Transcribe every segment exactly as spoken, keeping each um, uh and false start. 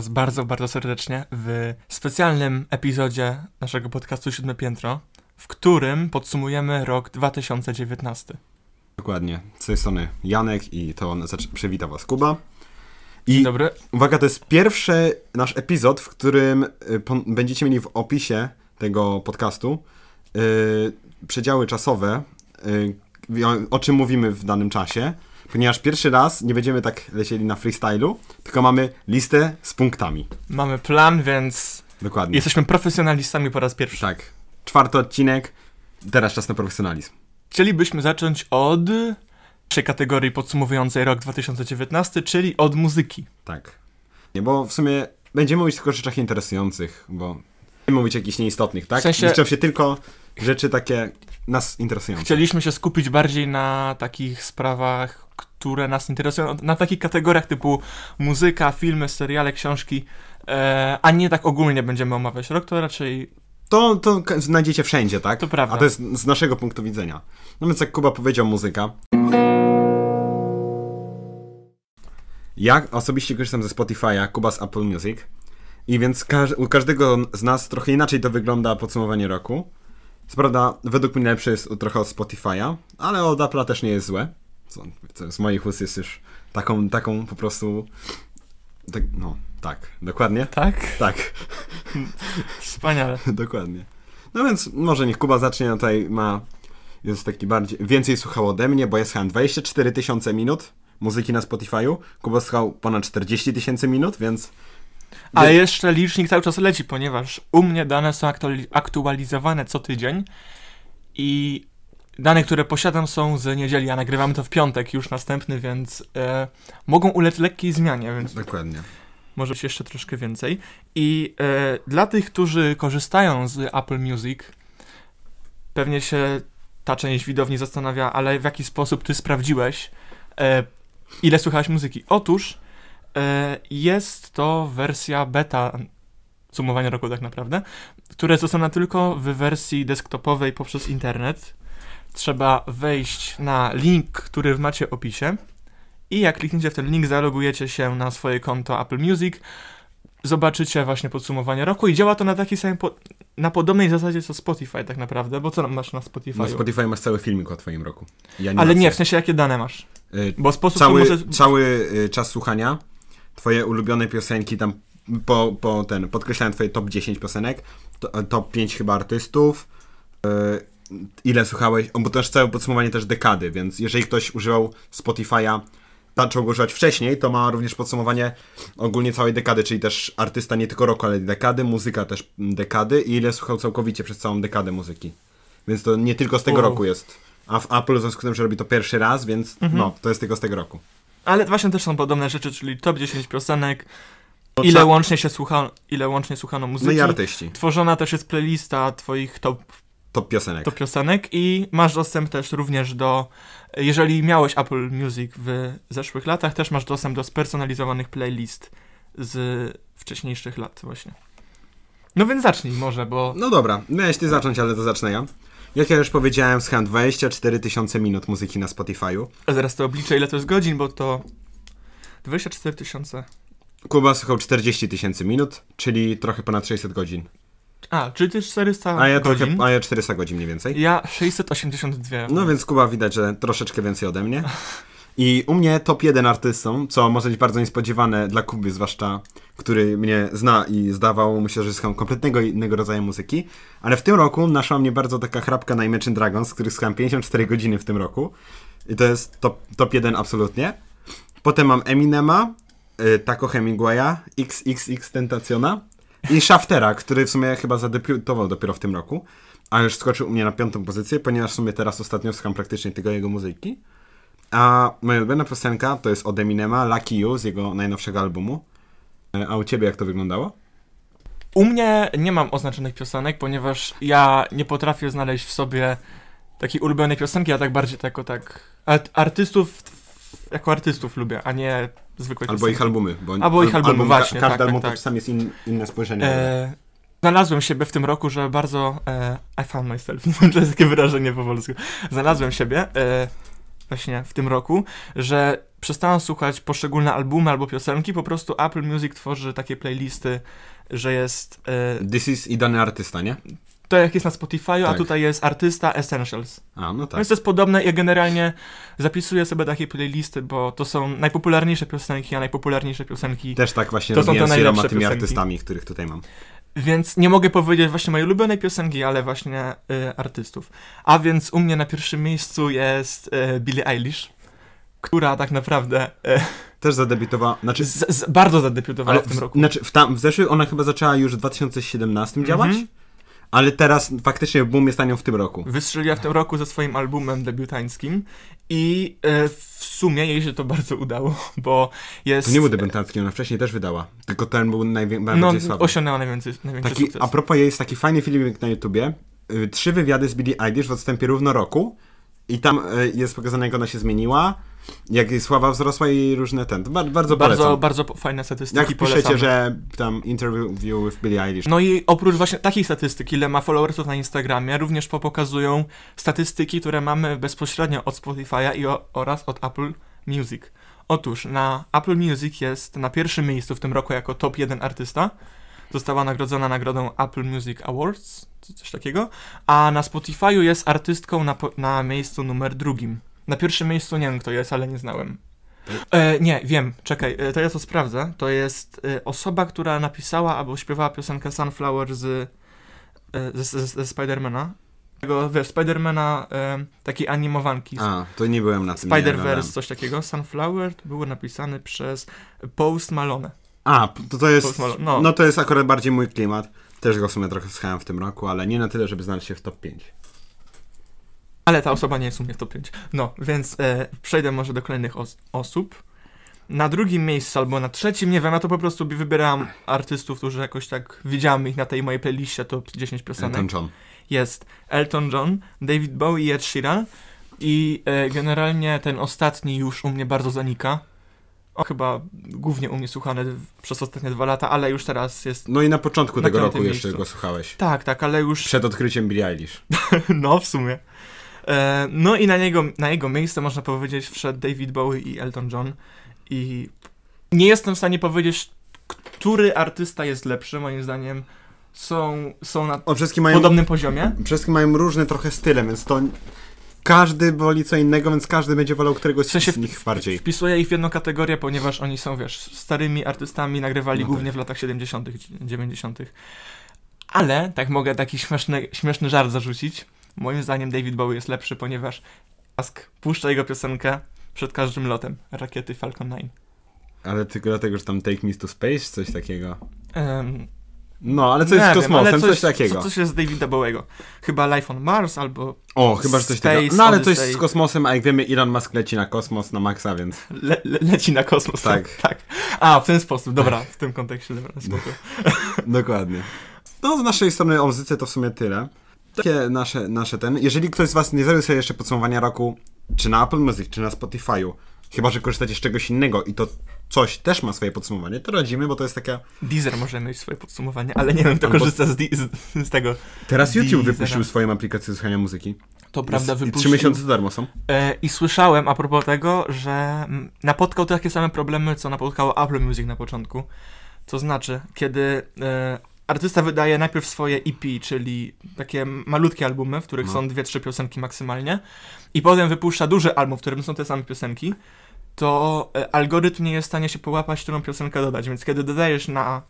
Was bardzo, bardzo serdecznie w specjalnym epizodzie naszego podcastu Siódme Piętro, w którym podsumujemy rok dwa tysiące dziewiętnasty. Dokładnie. Z tej strony Janek i to on przywita Was Kuba. I dzień dobry. Uwaga, to jest pierwszy nasz epizod, w którym będziecie mieli w opisie tego podcastu yy, przedziały czasowe, yy, o, o czym mówimy w danym czasie, ponieważ pierwszy raz nie będziemy tak lecieli na freestylu, tylko mamy listę z punktami. Mamy plan, więc dokładnie. Jesteśmy profesjonalistami po raz pierwszy. Tak. Czwarty odcinek, teraz czas na profesjonalizm. Chcielibyśmy zacząć od przy kategorii podsumowującej rok dwa tysiące dziewiętnasty, czyli od muzyki. Tak. Nie, bo w sumie będziemy mówić tylko o rzeczach interesujących, bo nie mówić jakichś nieistotnych, tak? W sensie liczą się tylko rzeczy takie nas interesujące. Chcieliśmy się skupić bardziej na takich sprawach, które nas interesują, na takich kategoriach typu muzyka, filmy, seriale, książki, e, a nie tak ogólnie będziemy omawiać rok, to raczej... To, to znajdziecie wszędzie, tak? To prawda. A to jest z naszego punktu widzenia. No więc jak Kuba powiedział, muzyka... Ja osobiście korzystam ze Spotify'a, Kuba z Apple Music i więc każ- u każdego z nas trochę inaczej to wygląda podsumowanie roku. Co prawda, według mnie lepsze jest trochę od Spotify'a, ale od Apple'a też nie jest złe. Co, co z moich ust jest już taką, taką po prostu... Tak, no, tak, dokładnie. Tak? Tak. Wspaniale. Dokładnie. No więc może niech Kuba zacznie, no tutaj ma... Jest taki bardziej... Więcej słuchał ode mnie, bo ja słuchałem dwadzieścia cztery tysiące minut muzyki na Spotify'u. Kuba słuchał ponad czterdzieści tysięcy minut, więc... Ale jeszcze licznik cały czas leci, ponieważ u mnie dane są aktualizowane co tydzień i dane, które posiadam, są z niedzieli, a nagrywamy to w piątek już następny, więc e, mogą ulec lekkiej zmianie, więc... Dokładnie. Może być jeszcze troszkę więcej. I e, dla tych, którzy korzystają z Apple Music, pewnie się ta część widowni zastanawia, ale w jaki sposób ty sprawdziłeś, e, ile słuchałeś muzyki? Otóż e, jest to wersja beta sumowania roku tak naprawdę, która jest dostępna tylko w wersji desktopowej poprzez internet. Trzeba wejść na link, który macie w opisie i jak klikniecie w ten link, zalogujecie się na swoje konto Apple Music, zobaczycie właśnie podsumowanie roku i działa to na takiej samej, po- na podobnej zasadzie co Spotify tak naprawdę, bo co masz na Spotify? Na Spotify masz cały filmik o twoim roku. Ja nie Ale nie, w sensie jakie dane masz? Bo sposób, cały, może... cały czas słuchania, twoje ulubione piosenki, tam po, po ten, podkreślałem twoje top dziesięć piosenek, to, top pięć chyba artystów, yy, ile słuchałeś, bo to jest całe podsumowanie też dekady, więc jeżeli ktoś używał Spotify'a, zaczął go używać wcześniej, to ma również podsumowanie ogólnie całej dekady, czyli też artysta nie tylko roku, ale dekady, muzyka też dekady i ile słuchał całkowicie przez całą dekadę muzyki. Więc to nie tylko z tego U. roku jest. A w Apple w związku z tym, że robi to pierwszy raz, więc mhm. no, to jest tylko z tego roku. Ale właśnie też są podobne rzeczy, czyli top dziesięć piosenek, no, ile, łącznie się słucha, ile łącznie słuchano muzyki. No i artyści. Tworzona też jest playlista twoich top, top, piosenek. top piosenek i masz dostęp też również do, jeżeli miałeś Apple Music w zeszłych latach, też masz dostęp do spersonalizowanych playlist z wcześniejszych lat właśnie. No więc zacznij może, bo... No dobra, miałeś ty zacząć, ale to zacznę ja. Jak ja już powiedziałem, słucham dwadzieścia cztery tysiące minut muzyki na Spotify'u. A zaraz to obliczę, ile to jest godzin, bo to dwadzieścia cztery tysiące. Kuba słuchał czterdzieści tysięcy minut, czyli trochę ponad sześćset godzin. A, czyli też czterysta a ja godzin. Trochę, a ja czterysta godzin mniej więcej. Ja sześćset osiemdziesiąt dwa. No więc Kuba widać, że troszeczkę więcej ode mnie. I u mnie top jeden artystą, co może być bardzo niespodziewane dla Kuby, zwłaszcza który mnie zna i zdawał mu się, że słucham kompletnego innego rodzaju muzyki, ale w tym roku naszła mnie bardzo taka chrapka na Imagine Dragons, których słucham pięćdziesiąt cztery godziny w tym roku i to jest top, top jeden absolutnie. Potem mam Eminema, y, Taco Hemingwaya, X X X Tentaciona i Shaftera, który w sumie chyba zadebiutował dopiero w tym roku, a już skoczył u mnie na piątą pozycję, ponieważ w sumie teraz ostatnio słucham praktycznie tylko jego muzyki. A moja ulubiona piosenka to jest od Eminema, Lucky You, z jego najnowszego albumu. A u ciebie jak to wyglądało? U mnie nie mam oznaczonych piosenek, ponieważ ja nie potrafię znaleźć w sobie takiej ulubionej piosenki, a tak bardziej jako tak artystów, jako artystów lubię, a nie zwykłe piosenki. Albo ich albumy. Bo Albo ich albumy, album, właśnie. Ka- każdy tak, album tak, to czasami tak. jest in, inne spojrzenie. E- Znalazłem siebie w tym roku, że bardzo... E- I found myself, to jest takie wyrażenie po polsku. Znalazłem siebie... E- właśnie w tym roku, że przestałem słuchać poszczególne albumy albo piosenki, po prostu Apple Music tworzy takie playlisty, że jest... Yy, This is i dany artysta, nie? To jak jest na Spotify'u, tak. A tutaj jest artysta Essentials. A, no tak. Więc to jest podobne. Ja generalnie zapisuję sobie takie playlisty, bo to są najpopularniejsze piosenki, a najpopularniejsze piosenki... Też tak właśnie robiłem z wieloma tymi piosenki. Artystami, których tutaj mam. Więc nie mogę powiedzieć właśnie mojej ulubionej piosenki, ale właśnie y, artystów. A więc u mnie na pierwszym miejscu jest y, Billie Eilish, która tak naprawdę... Y, Też zadebiutowała, znaczy... Z, z, bardzo zadebiutowała w tym roku. W, znaczy w, tam, w zeszłym ona chyba zaczęła już w dwa tysiące siedemnastym działać, mm-hmm. ale teraz faktycznie boom jest na nią w tym roku. Wystrzeliła w tym roku ze swoim albumem debiutańskim i y, w sumie jej się to bardzo udało, bo jest... To nie był debiutancki, ona wcześniej też wydała, tylko ten był najwię- najbardziej no, słaby. No, osiągnęła najwięcej, największy taki, sukces. A propos jej jest taki fajny filmik na YouTubie, y, trzy wywiady z Billie Eilish w odstępie równo roku i tam y, jest pokazane, jak ona się zmieniła, jak jej sława wzrosła i różne ten. Bardzo, bardzo polecam. Bardzo fajne statystyki. Jak piszecie, polecamy. Że tam interview with Billie Eilish. No i oprócz właśnie takich statystyk, ile ma followersów na Instagramie, również pokazują statystyki, które mamy bezpośrednio od Spotify'a i o, oraz od Apple Music. Otóż na Apple Music jest na pierwszym miejscu w tym roku jako top jeden artysta. Została nagrodzona nagrodą Apple Music Awards, coś takiego. A na Spotify'u jest artystką na, na miejscu numer drugim. Na pierwszym miejscu nie wiem, kto jest, ale nie znałem. E, nie, wiem, czekaj, e, to ja to sprawdzę. To jest e, osoba, która napisała albo śpiewała piosenkę Sunflower z, e, z, z, z Spidermana. Tego, wiesz, Spidermana, e, takiej animowanki. A, to nie byłem na tym. Spider-Verse, coś takiego. Sunflower było napisane przez Post Malone. A, to, to jest, no. no to jest akurat bardziej mój klimat. Też go w sumie trochę słuchałem w tym roku, ale nie na tyle, żeby znaleźć się w top pięć. Ale ta osoba nie jest u mnie w top pięć. No, więc e, przejdę może do kolejnych os- osób. Na drugim miejscu albo na trzecim, nie wiem, ja to po prostu wybierałam artystów, którzy jakoś tak widziałem ich na tej mojej playliście, to dziesięć piosenek. Elton John. Jest Elton John, David Bowie i Ed Sheeran. I e, generalnie ten ostatni już u mnie bardzo zanika. On chyba głównie u mnie słuchany przez ostatnie dwa lata, ale już teraz jest... No i na początku na tego roku miejscu. Jeszcze go słuchałeś. Tak, tak, ale już... Przed odkryciem Billie Eilish. No, w sumie. No i na niego, na jego miejsce, można powiedzieć, wszedł David Bowie i Elton John. I nie jestem w stanie powiedzieć, który artysta jest lepszy, moim zdaniem są, są na mają, podobnym poziomie. Wszystkie mają różne trochę style, więc to każdy woli co innego, więc każdy będzie wolał któregoś w sensie z nich bardziej. Wpisuję ich w jedną kategorię, ponieważ oni są, wiesz, starymi artystami, nagrywali no głównie tak. W latach siedemdziesiątych, dziewięćdziesiątych. Ale, tak mogę taki śmieszny, śmieszny żart zarzucić. Moim zdaniem David Bowie jest lepszy, ponieważ Musk puszcza jego piosenkę przed każdym lotem rakiety Falcon nine. Ale tylko dlatego, że tam Take Me to Space, coś takiego. Um, no, ale coś z kosmosem, coś, coś takiego. Co, coś jest z Davida Bowiego. Chyba Life on Mars albo O, chyba, że coś Space, takiego. No, ale Odyssey. Coś z kosmosem, a jak wiemy, Elon Musk leci na kosmos, na maksa, więc... Le, le, leci na kosmos, tak. tak. A, w ten sposób, dobra, w tym kontekście, dobra, spoko. Dokładnie. No, z naszej strony o muzyce to w sumie tyle. Takie nasze, nasze ten. Jeżeli ktoś z was nie zrobił sobie jeszcze podsumowania roku, czy na Apple Music, czy na Spotify'u, chyba że korzystacie z czegoś innego i to coś też ma swoje podsumowanie, to radzimy, bo to jest taka... Deezer może mieć swoje podsumowanie, ale nie wiem, to korzysta z, di- z, z tego. Teraz YouTube Deezera. Wypuścił swoją aplikację słuchania muzyki. To prawda, wypuścił. I trzy miesiące darmo są. Yy, I słyszałem a propos tego, że napotkał takie same problemy, co napotkało Apple Music na początku. To znaczy, kiedy... Yy, Artysta wydaje najpierw swoje E P, czyli takie malutkie albumy, w których no. są dwie, trzy piosenki maksymalnie, i potem wypuszcza duży album, w którym są te same piosenki, to algorytm nie jest w stanie się połapać, którą piosenkę dodać, więc kiedy dodajesz na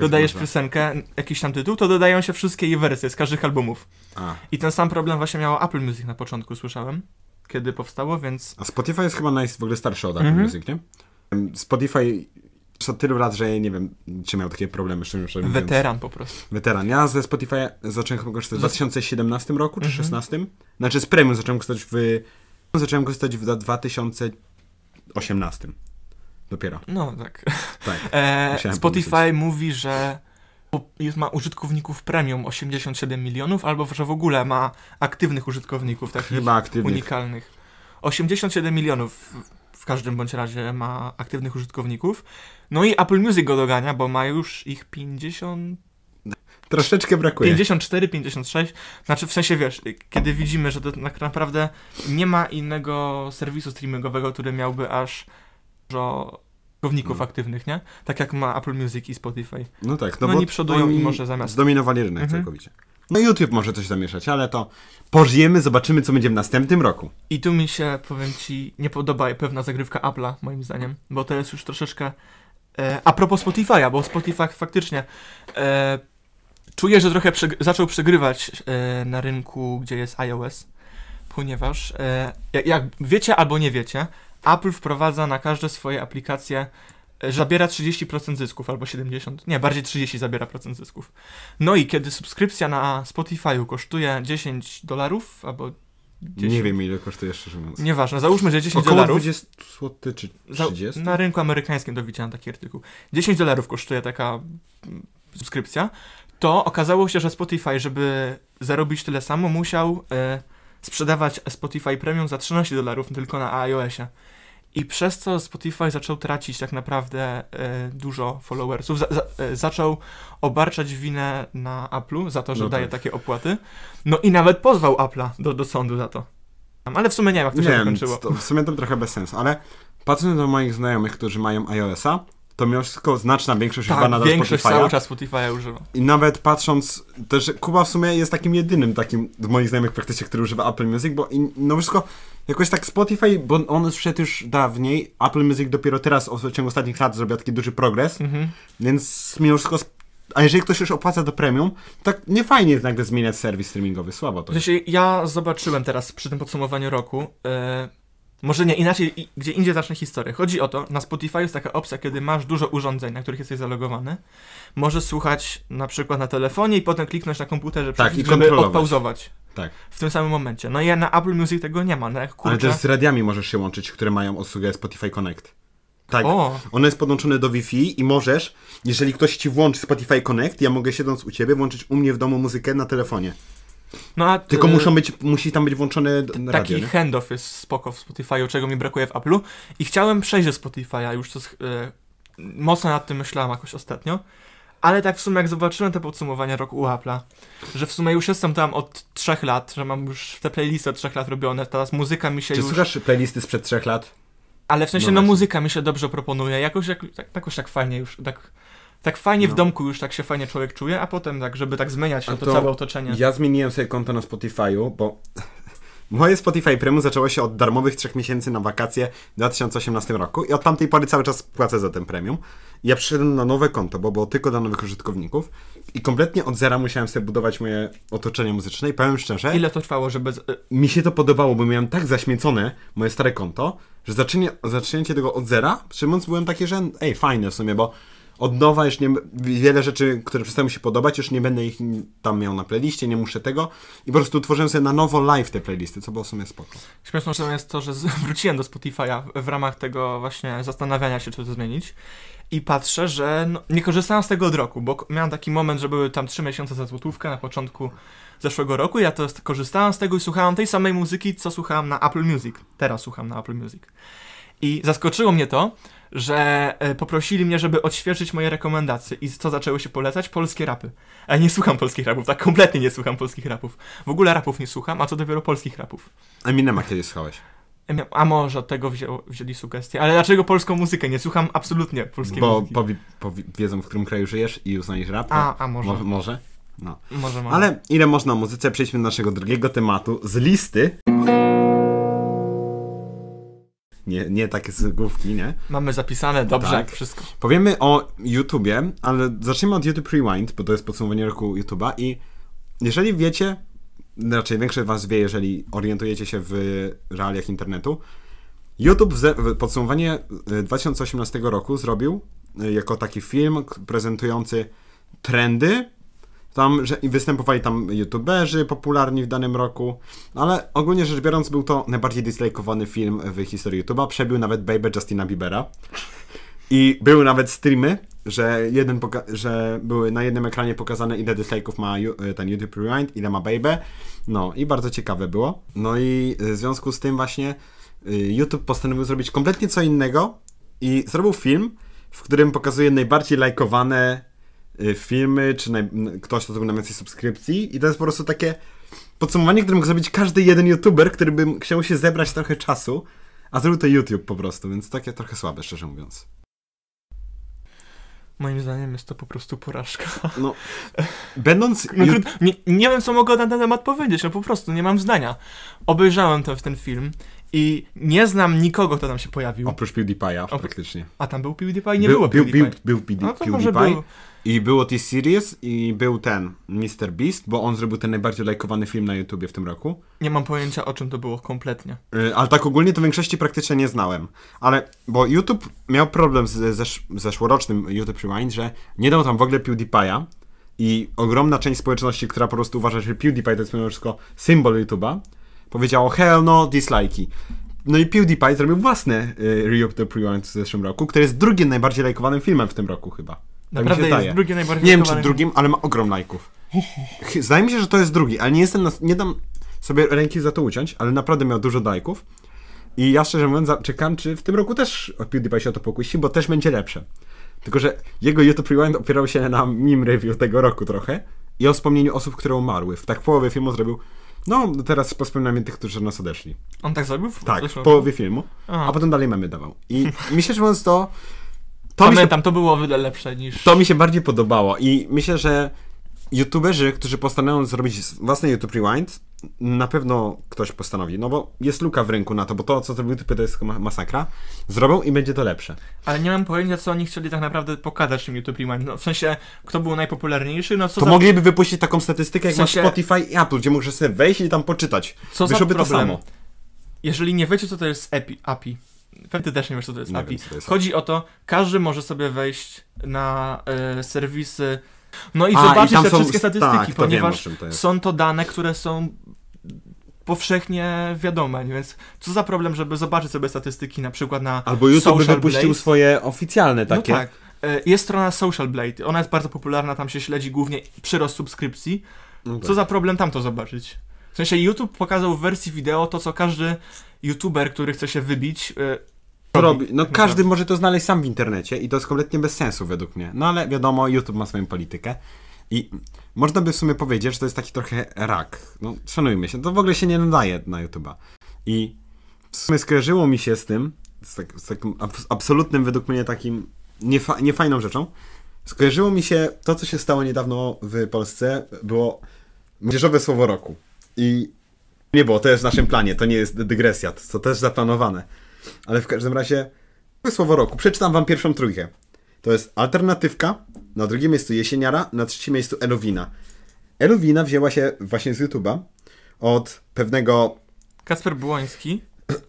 dodajesz piosenkę, jakiś tam tytuł, to dodają się wszystkie jej wersje z każdych albumów. A. I ten sam problem właśnie miało Apple Music na początku, słyszałem, kiedy powstało, więc... A Spotify jest chyba naj... w ogóle starszy od Apple mhm. Music, nie? Spotify... Od tylu lat, że nie wiem, czy miał takie problemy. Weteran po prostu. Weteran. Ja ze Spotify zacząłem korzystać w dwa tysiące siedemnastym roku, czy dwa tysiące szesnastym? Mhm. Znaczy z premium zacząłem korzystać w... Zacząłem korzystać w dwa tysiące osiemnastym. Dopiero. No tak. tak. E, Spotify pomyśleć. Mówi, że ma użytkowników premium osiemdziesiąt siedem milionów, albo że w ogóle ma aktywnych użytkowników, takich Chyba aktywnych. unikalnych. osiemdziesiąt siedem milionów... W każdym bądź razie ma aktywnych użytkowników. No i Apple Music go dogania, bo ma już ich pięćdziesiąt... Troszeczkę brakuje. pięćdziesiąt cztery, pięćdziesiąt sześć. Znaczy w sensie, wiesz, kiedy widzimy, że to tak naprawdę nie ma innego serwisu streamingowego, który miałby aż dużo użytkowników no. aktywnych, nie? Tak jak ma Apple Music i Spotify. No tak. No, no bo oni przodują i może zamiast. Zdominowali rynek mhm. całkowicie. No YouTube może coś zamieszać, ale to pożyjemy, zobaczymy, co będzie w następnym roku. I tu mi się, powiem ci, nie podoba pewna zagrywka Apple'a, moim zdaniem, bo to jest już troszeczkę... E, a propos Spotify'a, bo Spotify faktycznie e, czuję, że trochę przegr- zaczął przegrywać e, na rynku, gdzie jest iOS, ponieważ e, jak, jak wiecie albo nie wiecie, Apple wprowadza na każde swoje aplikacje, że zabiera trzydzieści procent zysków albo siedemdziesiąt procent, nie, bardziej trzydzieści procent zabiera procent zysków. No i kiedy subskrypcja na Spotify'u kosztuje dziesięć dolarów albo dziesięć, nie wiem ile kosztuje, szczerze mówiąc. Nieważne, załóżmy, że dziesięć dolarów. dwadzieścia złotych czy trzydzieści? Za, na rynku amerykańskim to widziałem taki artykuł. dziesięć dolarów kosztuje taka subskrypcja. To okazało się, że Spotify, żeby zarobić tyle samo, musiał e, sprzedawać Spotify Premium za trzynaście dolarów tylko na iOSie. I przez co Spotify zaczął tracić tak naprawdę e, dużo followersów. Za, za, e, zaczął obarczać winę na Apple'u za to, że no daje tak. takie opłaty. No i nawet pozwał Apple'a do, do sądu za to. Ale w sumie nie wiem, jak to nie się skończyło. W sumie to trochę bez sensu, ale patrząc do moich znajomych, którzy mają iOS-a, to mimo wszystko znaczna większość tak, chyba nadal Spotify'a. Większość cały czas Spotify'a używa. I nawet patrząc też, Kuba w sumie jest takim jedynym takim z moich znajomych praktycznie, który używa Apple Music, bo in, no wszystko jakoś tak Spotify, bo on wszedł już dawniej, Apple Music dopiero teraz w ciągu ostatnich lat zrobił taki duży progres, mhm. więc mimo wszystko, a jeżeli ktoś już opłaca do premium, to nie fajnie jest nagle zmieniać serwis streamingowy, słabo to jest. Ja zobaczyłem teraz przy tym podsumowaniu roku, yy... Może nie, inaczej, gdzie indziej zacznę historię. Chodzi o to, na Spotify jest taka opcja, kiedy masz dużo urządzeń, na których jesteś zalogowany. Możesz słuchać na przykład na telefonie i potem kliknąć na komputerze, tak, przycisk, i żeby odpauzować. Tak. W tym samym momencie. No i na Apple Music tego nie ma. No jak, kurczę. Ale też z radiami możesz się łączyć, które mają usługę Spotify Connect. Tak. O. Ono jest podłączone do Wi-Fi i możesz, jeżeli ktoś ci włączy Spotify Connect, ja mogę siedząc u ciebie włączyć u mnie w domu muzykę na telefonie. No a tylko muszą być, musi tam być włączony t- radio, taki nie? handoff jest spoko w Spotify'u, czego mi brakuje w Apple'u. I chciałem przejść do Spotify'a, już to z, y, mocno nad tym myślałem jakoś ostatnio. Ale tak w sumie jak zobaczyłem te podsumowania roku u Apple'a, że w sumie już jestem tam od trzech lat, że mam już te playlisty od trzech lat robione, teraz muzyka mi się Czy już... Czy słuchasz playlisty sprzed trzech lat? Ale w sensie no, no muzyka mi się dobrze proponuje, jakoś, jak, tak, jakoś tak fajnie już, tak... Tak fajnie no. w domku już tak się fajnie człowiek czuje, a potem tak, żeby tak zmieniać to, to całe otoczenie. Ja zmieniłem sobie konto na Spotify'u, bo moje Spotify Premium zaczęło się od darmowych trzech miesięcy na wakacje w dwa tysiące osiemnastym roku i od tamtej pory cały czas płacę za ten premium. Ja przyszedłem na nowe konto, bo było tylko dla nowych użytkowników i kompletnie od zera musiałem sobie budować moje otoczenie muzyczne i powiem szczerze... Ile to trwało, żeby... Mi się to podobało, bo miałem tak zaśmiecone moje stare konto, że zaczynie, zacznięcie tego od zera, przyjmując byłem takie, że ej, fajne w sumie, bo... Od nowa już nie, wiele rzeczy, które przestały mi się podobać, już nie będę ich tam miał na playliście, nie muszę tego. I po prostu tworzyłem sobie na nowo live te playlisty, co było w sumie spoko. Śmieszne jest to, że wróciłem do Spotify'a w ramach tego właśnie zastanawiania się, czy to zmienić. I patrzę, że no, nie korzystałem z tego od roku, bo miałem taki moment, że były tam trzy miesiące za złotówkę na początku zeszłego roku. Ja to korzystałem z tego i słuchałem tej samej muzyki, co słuchałem na Apple Music. Teraz słucham na Apple Music. I zaskoczyło mnie to, że poprosili mnie, żeby odświeżyć moje rekomendacje i co zaczęły się polecać? Polskie rapy. A nie słucham polskich rapów, tak kompletnie nie słucham polskich rapów. W ogóle rapów nie słucham, a co dopiero polskich rapów. Eminema kiedyś słuchałeś? A może od tego wzią, wzięli sugestie, ale dlaczego polską muzykę? Nie słucham absolutnie polskiej Bo muzyki. Bo powi- powi- wiedzą, w którym kraju żyjesz i uznajesz rap. To a, a może. Mo- może? No. Może, może. Ale ile można o muzyce? Przejdźmy do naszego drugiego tematu z listy. Nie, nie takie z główki, nie? Mamy zapisane, dobrze, tak. Wszystko. Powiemy o YouTubie, ale zacznijmy od YouTube Rewind, bo to jest podsumowanie roku YouTube'a i jeżeli wiecie, raczej większość was wie, jeżeli orientujecie się w realiach internetu, YouTube podsumowanie dwa tysiące osiemnastego roku zrobił jako taki film prezentujący trendy, tam, że występowali tam youtuberzy popularni w danym roku, ale ogólnie rzecz biorąc był to najbardziej dislajkowany film w historii YouTube'a. Przebił nawet Baby Justina Biebera. I były nawet streamy, że, jeden poka- że były na jednym ekranie pokazane, ile dislajków ma ju- ten YouTube Rewind, ile ma Baby. No i bardzo ciekawe było. No i w związku z tym właśnie YouTube postanowił zrobić kompletnie co innego i zrobił film, w którym pokazuje najbardziej lajkowane filmy, czy naj... ktoś, kto ogląda więcej subskrypcji i to jest po prostu takie podsumowanie, które mógł zrobić każdy jeden youtuber, który by chciał się zebrać trochę czasu, a zrobił to YouTube po prostu, więc takie trochę słabe, szczerze mówiąc. Moim zdaniem jest to po prostu porażka. No, będąc... No, ju... nie, nie wiem, co mogę na ten temat powiedzieć, no po prostu nie mam zdania. Obejrzałem to, ten film i nie znam nikogo, kto tam się pojawił. Oprócz PewDiePie'a Op... praktycznie. A tam był PewDiePie? Nie był, było PewDiePie. Był, był, był PewDiePie, no to może PewDiePie. Był... I było T-Series i był ten Mr Beast, bo on zrobił ten najbardziej lajkowany film na YouTubie w tym roku. Nie mam pojęcia, o czym to było kompletnie. Yy, ale tak ogólnie to w większości praktycznie nie znałem. Ale, bo YouTube miał problem z zesz zeszłorocznym YouTube Rewind, że nie dał tam w ogóle PewDiePie'a i ogromna część społeczności, która po prostu uważa, że PewDiePie to jest mimo wszystko symbol YouTube'a, powiedziało hell no, dislike'i. No i PewDiePie zrobił własny yy, YouTube Rewind w zeszłym roku, który jest drugim najbardziej lajkowanym filmem w tym roku chyba. Tak naprawdę jest daje. Drugi najbardziej. Nie wiem, czy drugim, ale ma ogrom lajków. Zdaje mi się, że to jest drugi, ale nie jestem, na, nie dam sobie ręki za to uciąć, ale naprawdę miał dużo lajków. I ja szczerze mówiąc czekam, czy w tym roku też od PewDiePie się o to pokusi, bo też będzie lepsze. Tylko, że jego YouTube Rewind opierał się na meme review tego roku trochę i o wspomnieniu osób, które umarły. W tak połowie filmu zrobił, no teraz wspominamy tych, którzy nas odeszli. On tak zrobił? Tak, w połowie filmu, aha. A potem dalej memy dawał. I myślę, że mówiąc to... To Pamiętam, się, to było o wiele lepsze niż... To mi się bardziej podobało i myślę, że youtuberzy, którzy postanowią zrobić własny YouTube Rewind, na pewno ktoś postanowi, no bo jest luka w rynku na to, bo to, co zrobił YouTube, to jest masakra, zrobią i będzie to lepsze. Ale nie mam pojęcia, co oni chcieli tak naprawdę pokazać tym YouTube Rewind, no w sensie, kto był najpopularniejszy, no co To za... mogliby wypuścić taką statystykę, jak w sensie... ma Spotify i Apple, gdzie możesz sobie wejść i tam poczytać. Co Wyszłoby za problem? To samo. Jeżeli nie wiecie, co to jest A P I, pewnie ty też nie wiesz, co to jest A P I. Chodzi o to, każdy może sobie wejść na y, serwisy, no i A, zobaczyć i te są, wszystkie statystyki, tak, ponieważ to wiem, to są to dane, które są powszechnie wiadome, więc co za problem, żeby zobaczyć sobie statystyki na przykład na Albo YouTube by wypuścił Blade. Swoje oficjalne takie. No tak. Y, jest strona Social Blade, ona jest bardzo popularna, tam się śledzi głównie przyrost subskrypcji. Okay. Co za problem tam to zobaczyć? W sensie YouTube pokazał w wersji wideo to, co każdy youtuber, który chce się wybić, yy, robi. No każdy może to znaleźć sam w internecie i to jest kompletnie bez sensu według mnie. No ale wiadomo, YouTube ma swoją politykę i można by w sumie powiedzieć, że to jest taki trochę rak. No szanujmy się, to w ogóle się nie nadaje na YouTube'a. I w sumie skojarzyło mi się z tym, z, tak, z takim abs absolutnym według mnie takim niefa niefajną rzeczą, skojarzyło mi się to, co się stało niedawno w Polsce, było młodzieżowe słowo roku. I nie było, to jest w naszym planie, to nie jest dygresja, to też zaplanowane. Ale w każdym razie, słowo roku, przeczytam wam pierwszą trójkę. To jest alternatywka, na drugim miejscu jesieniara, na trzecim miejscu Elowina. Elowina wzięła się właśnie z YouTube'a od pewnego... Kacper Błoński.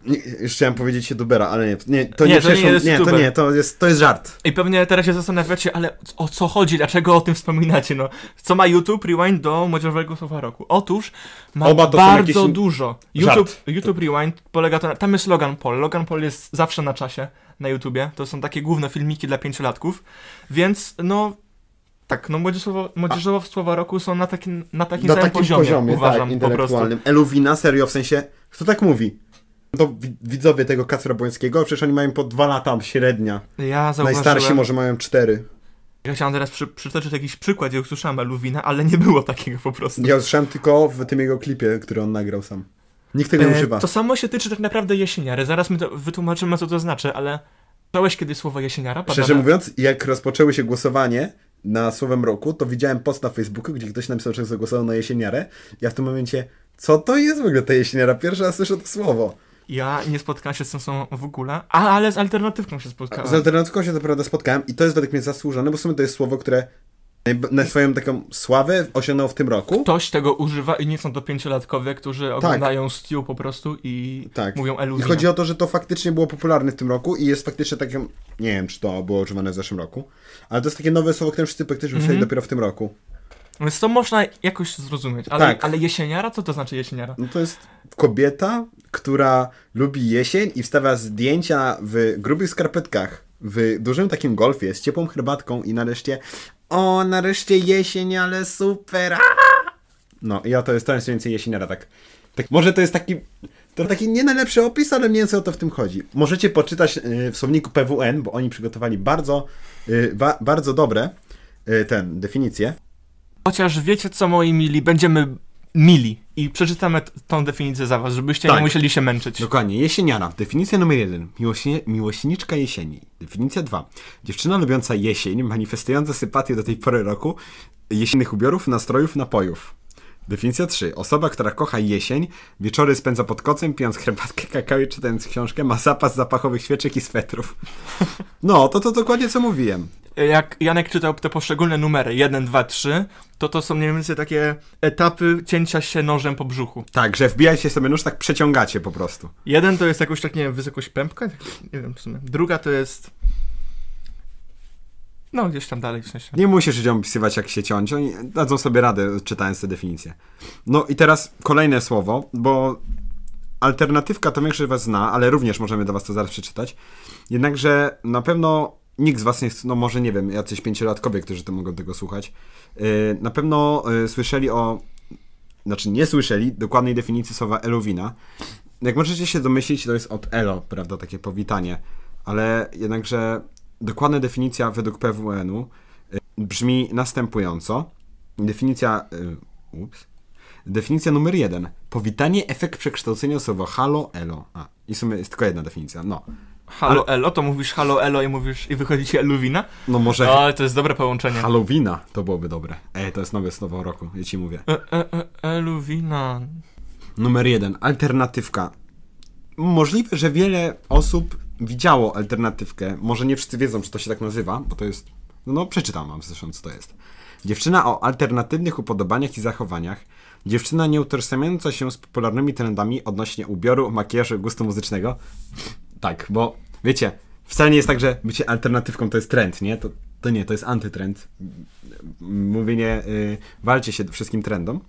Nie, już chciałem powiedzieć się dubera, ale nie, nie, to nie, nie, to nie, jest nie, to, nie to, jest, to jest żart. I pewnie teraz się zastanawiacie, ale o co chodzi, dlaczego o tym wspominacie, no? Co ma YouTube Rewind do młodzieżowego słowa roku? Otóż ma bardzo jakieś... dużo. YouTube, YouTube Rewind polega to na... Tam jest Logan Paul. Logan Paul jest zawsze na czasie na YouTubie. To są takie główne filmiki dla pięciolatków. Więc no... Tak, no młodzieżowo, młodzieżowe słowa roku są na, taki, na takim na samym takim poziomie, poziomie, uważam, tak, po prostu. Elowina, serio, w sensie, kto tak mówi? To widzowie tego Kacpra Błońskiego, przecież oni mają po dwa lata średnia. Ja zauważyłem... Najstarsi może mają cztery. Ja chciałem teraz przy, przytoczyć jakiś przykład, ja usłyszałem Elowina, ale nie było takiego po prostu. Ja usłyszałem tylko w tym jego klipie, który on nagrał sam. Nikt tego e, nie używa. To samo się tyczy tak naprawdę jesieniary. Zaraz my to wytłumaczymy, co to znaczy, ale... Słyszałeś kiedyś słowo jesieniara? Padane? Szczerze mówiąc, jak rozpoczęły się głosowanie na słowem roku, to widziałem post na Facebooku, gdzie ktoś napisał, że zagłosował na jesieniarę. Ja w tym momencie... Co to jest w ogóle ta jesieniara? Pierwszy raz słyszę to słowo. Ja nie spotkałem się z tą samą w ogóle, a, ale z alternatywką się spotkałem. Z alternatywką się naprawdę spotkałem i to jest według mnie zasłużone, bo w sumie to jest słowo, które na swoją taką sławę osiągnął w tym roku. Ktoś tego używa i nie są to pięciolatkowie, którzy oglądają tak. Stew po prostu i tak. Mówią Elowina. I chodzi o to, że to faktycznie było popularne w tym roku i jest faktycznie takim, nie wiem czy to było używane w zeszłym roku, ale to jest takie nowe słowo, które wszyscy praktycznie mm -hmm. dopiero w tym roku. Więc to można jakoś zrozumieć, ale, tak. ale jesieniara? Co to znaczy jesieniara? No to jest kobieta, która lubi jesień i wstawia zdjęcia w grubych skarpetkach, w dużym takim golfie, z ciepłą herbatką i nareszcie o, nareszcie jesień, ale super! Aaa! No, ja to jest, to jest więcej jesieniara, tak. tak. Może to jest taki, to taki nie najlepszy opis, ale mniej więcej o to w tym chodzi. Możecie poczytać w słowniku P W N, bo oni przygotowali bardzo, bardzo dobre yy, ten, definicję. Chociaż wiecie co, moi mili, będziemy mili i przeczytamy t- tą definicję za was, żebyście tak. nie musieli się męczyć. Dokładnie, jesieniara. Definicja numer jeden. Miłośnie- miłośniczka jesieni. Definicja dwa. Dziewczyna lubiąca jesień, manifestująca sympatię do tej pory roku, jesiennych ubiorów, nastrojów, napojów. Definicja trzy. Osoba, która kocha jesień, wieczory spędza pod kocem, pijąc herbatkę, kakao i czytając książkę, ma zapas zapachowych świeczek i swetrów. No, to to dokładnie co mówiłem. Jak Janek czytał te poszczególne numery, jeden, dwa, trzy, to to są mniej więcej takie etapy cięcia się nożem po brzuchu. Tak, że wbijajcie sobie nóż, tak przeciągacie po prostu. Jeden to jest jakoś tak, nie wiem, wysokość pępka? Nie wiem w sumie. Druga to jest... No, gdzieś tam dalej w sensie. Nie musisz ludziom pisywać, jak się ciąć. Oni dadzą sobie radę, czytając te definicje. No i teraz kolejne słowo, bo alternatywka to większość was zna, ale również możemy do was to zaraz przeczytać. Jednakże na pewno nikt z was nie, no może nie wiem, jacyś pięciolatkowie, którzy to mogą tego słuchać, yy, na pewno yy, słyszeli o, znaczy nie słyszeli dokładnej definicji słowa elowina. Jak możecie się domyślić, to jest od elo, prawda, takie powitanie, ale jednakże... Dokładna definicja według P W N-u brzmi następująco. Definicja... Ups. Definicja numer jeden. Powitanie, efekt przekształcenia słowa halo, elo. A, i w sumie jest tylko jedna definicja, no. Halo, ale... elo? To mówisz halo, elo i mówisz i wychodzi ci eluwina? No może... O, to jest dobre połączenie. Halowina to byłoby dobre. Ej, to jest nowe słowo roku, ja ci mówię. E, e, e, eluwina. Numer jeden. Alternatywka. Możliwe, że wiele osób... widziało alternatywkę, może nie wszyscy wiedzą, czy to się tak nazywa, bo to jest... No, przeczytam wam zresztą, co to jest. Dziewczyna o alternatywnych upodobaniach i zachowaniach. Dziewczyna nie utożsamiająca się z popularnymi trendami odnośnie ubioru, makijażu, gustu muzycznego. Tak, bo wiecie, wcale nie jest tak, że bycie alternatywką to jest trend, nie? To, to nie, to jest antytrend. Mówienie, yy, walcie się wszystkim trendom.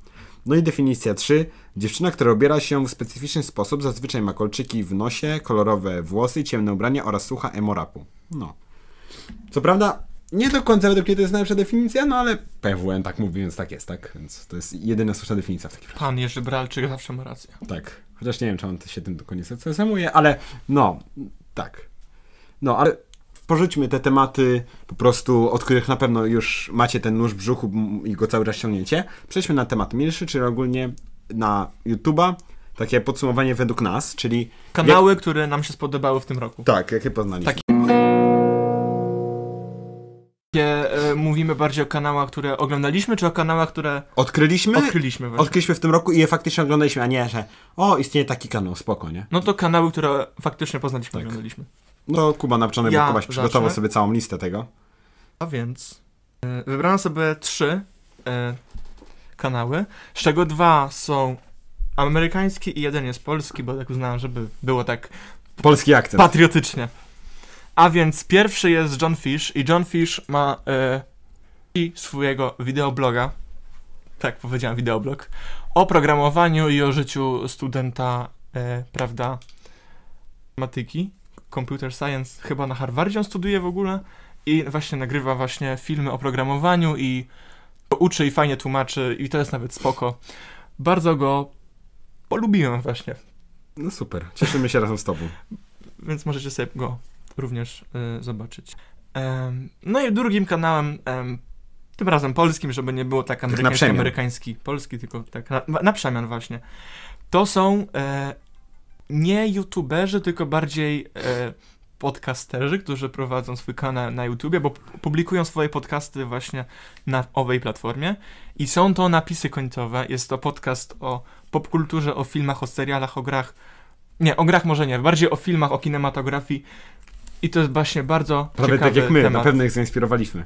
No i definicja trzy. Dziewczyna, która ubiera się w specyficzny sposób, zazwyczaj ma kolczyki w nosie, kolorowe włosy, ciemne ubrania oraz słucha emo-rapu. No. Co prawda, nie do końca według mnie to jest najlepsza definicja, no ale P W N tak mówi, więc tak jest, tak? Więc to jest jedyna słuszna definicja w takim razie. Pan Jerzy Bralczyk zawsze ma rację. Tak. Chociaż nie wiem, czy on się tym do końca zajmuje, ale no, tak. No, ale... Porzućmy te tematy, po prostu, od których na pewno już macie ten nóż w brzuchu i go cały czas ciągniecie. Przejdźmy na temat milszy, czyli ogólnie na YouTube'a. Takie podsumowanie według nas, czyli... Kanały, jak... które nam się spodobały w tym roku. Tak, jakie poznaliśmy. Takie... Mówimy bardziej o kanałach, które oglądaliśmy, czy o kanałach, które... Odkryliśmy? Odkryliśmy właśnie. Odkryliśmy w tym roku i je faktycznie oglądaliśmy, a nie, że o, istnieje taki kanał, spoko, nie? No to kanały, które faktycznie poznaliśmy, tak. Oglądaliśmy. No, Kuba napczony, ja bo Kubaś przygotował sobie całą listę tego. A więc y, wybrałem sobie trzy y, kanały, z czego dwa są amerykański i jeden jest polski, bo tak uznałem, żeby było tak polski akcent. Patriotycznie. A więc pierwszy jest John Fish i John Fish ma y, swojego wideobloga, tak powiedziałem wideoblog, o programowaniu i o życiu studenta, y, prawda, matematyki. Computer Science, chyba na Harvardzie on studiuje w ogóle i właśnie nagrywa właśnie filmy o programowaniu i uczy i fajnie tłumaczy i to jest nawet spoko. Bardzo go polubiłem właśnie. No super, cieszymy się razem z tobą. Więc możecie sobie go również y, zobaczyć. Ym, no i drugim kanałem, ym, tym razem polskim, żeby nie było tak amerykański, tak amerykański polski, tylko tak na, na przemian właśnie. To są... Y, nie youtuberzy, tylko bardziej e, podcasterzy, którzy prowadzą swój kanał na YouTubie, bo publikują swoje podcasty właśnie na owej platformie i są to napisy końcowe, jest to podcast o popkulturze, o filmach, o serialach, o grach, nie, o grach może nie, bardziej o filmach, o kinematografii i to jest właśnie bardzo prawie ciekawy temat. Tak jak my, temat. Na pewno ich zainspirowaliśmy.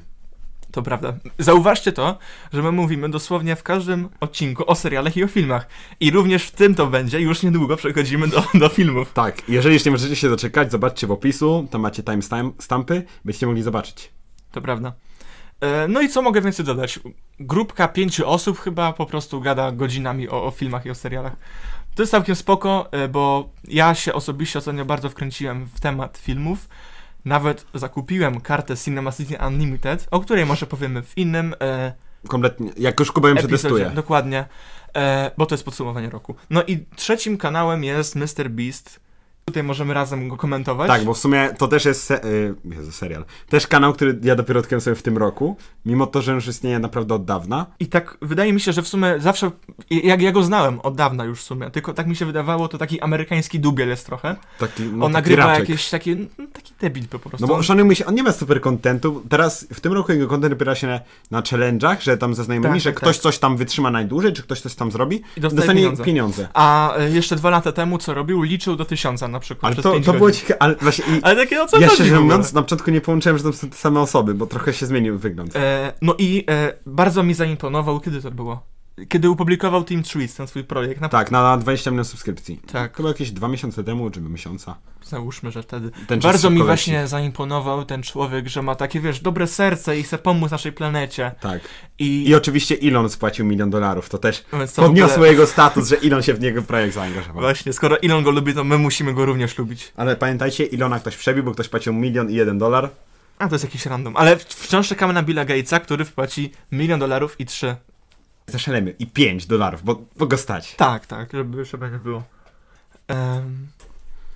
To prawda. Zauważcie to, że my mówimy dosłownie w każdym odcinku o serialach i o filmach. I również w tym to będzie. Już niedługo przechodzimy do, do filmów. Tak. Jeżeli już nie możecie się doczekać, zobaczcie w opisu. Tam macie timestampy. Będziecie mogli zobaczyć. To prawda. E, no i co mogę więcej dodać? Grupka pięciu osób chyba po prostu gada godzinami o, o filmach i o serialach. To jest całkiem spoko, bo ja się osobiście ostatnio bardzo wkręciłem w temat filmów. Nawet zakupiłem kartę Cinema City Unlimited, o której może powiemy w innym... E, Kompletnie, jak już Kuba ją przetestuję. Dokładnie, e, bo to jest podsumowanie roku. No i trzecim kanałem jest Mr Beast, tutaj możemy razem go komentować. Tak, bo w sumie to też jest se Jezu, serial. Też kanał, który ja dopiero odkryłem sobie w tym roku, mimo to, że już istnieje naprawdę od dawna. I tak wydaje mi się, że w sumie zawsze, jak ja go znałem od dawna już w sumie, tylko tak mi się wydawało, to taki amerykański dubiel jest trochę. Taki, no, on taki nagrywa raczek. Jakieś takie, no, taki debil po prostu. No bo szanujmy się, on nie ma super kontentu. Teraz w tym roku jego kontent opiera się na, na challenge'ach, że tam ze znajomymi, tak, że tak. ktoś coś tam wytrzyma najdłużej, czy ktoś coś tam zrobi, i dostanie, dostanie pieniądze. pieniądze. A jeszcze dwa lata temu, co robił, liczył do tysiąca na przykład. Ale to, to było ciekawe. Ale, właśnie, ale takie o co ja szczerze mówiąc, na początku nie połączyłem, że to są te same osoby, bo trochę się zmienił wygląd. E, no i e, bardzo mi zaimponował, kiedy to było? Kiedy upublikował Team Treats, ten swój projekt. Na... Tak, na dwadzieścia milionów subskrypcji. Tak. Chyba jakieś dwa miesiące temu, czy miesiąca. Załóżmy, że wtedy. Ten bardzo mi właśnie zaimponował ten człowiek, że ma takie, wiesz, dobre serce i chce pomóc naszej planecie. Tak. I, I oczywiście Elon spłacił milion dolarów, to też to podniosło ogóle... jego status, że Elon się w niego projekt zaangażował. Właśnie, skoro Elon go lubi, to my musimy go również lubić. Ale pamiętajcie, Elona ktoś przebił, bo ktoś płacił milion i jeden dolar. A to jest jakiś random. Ale wciąż czekamy na Billa Gatesa, który wpłaci milion dolarów i trzy. Zaszalemy i pięć dolarów, bo, bo go stać. Tak, tak, żeby, żeby nie było. Um,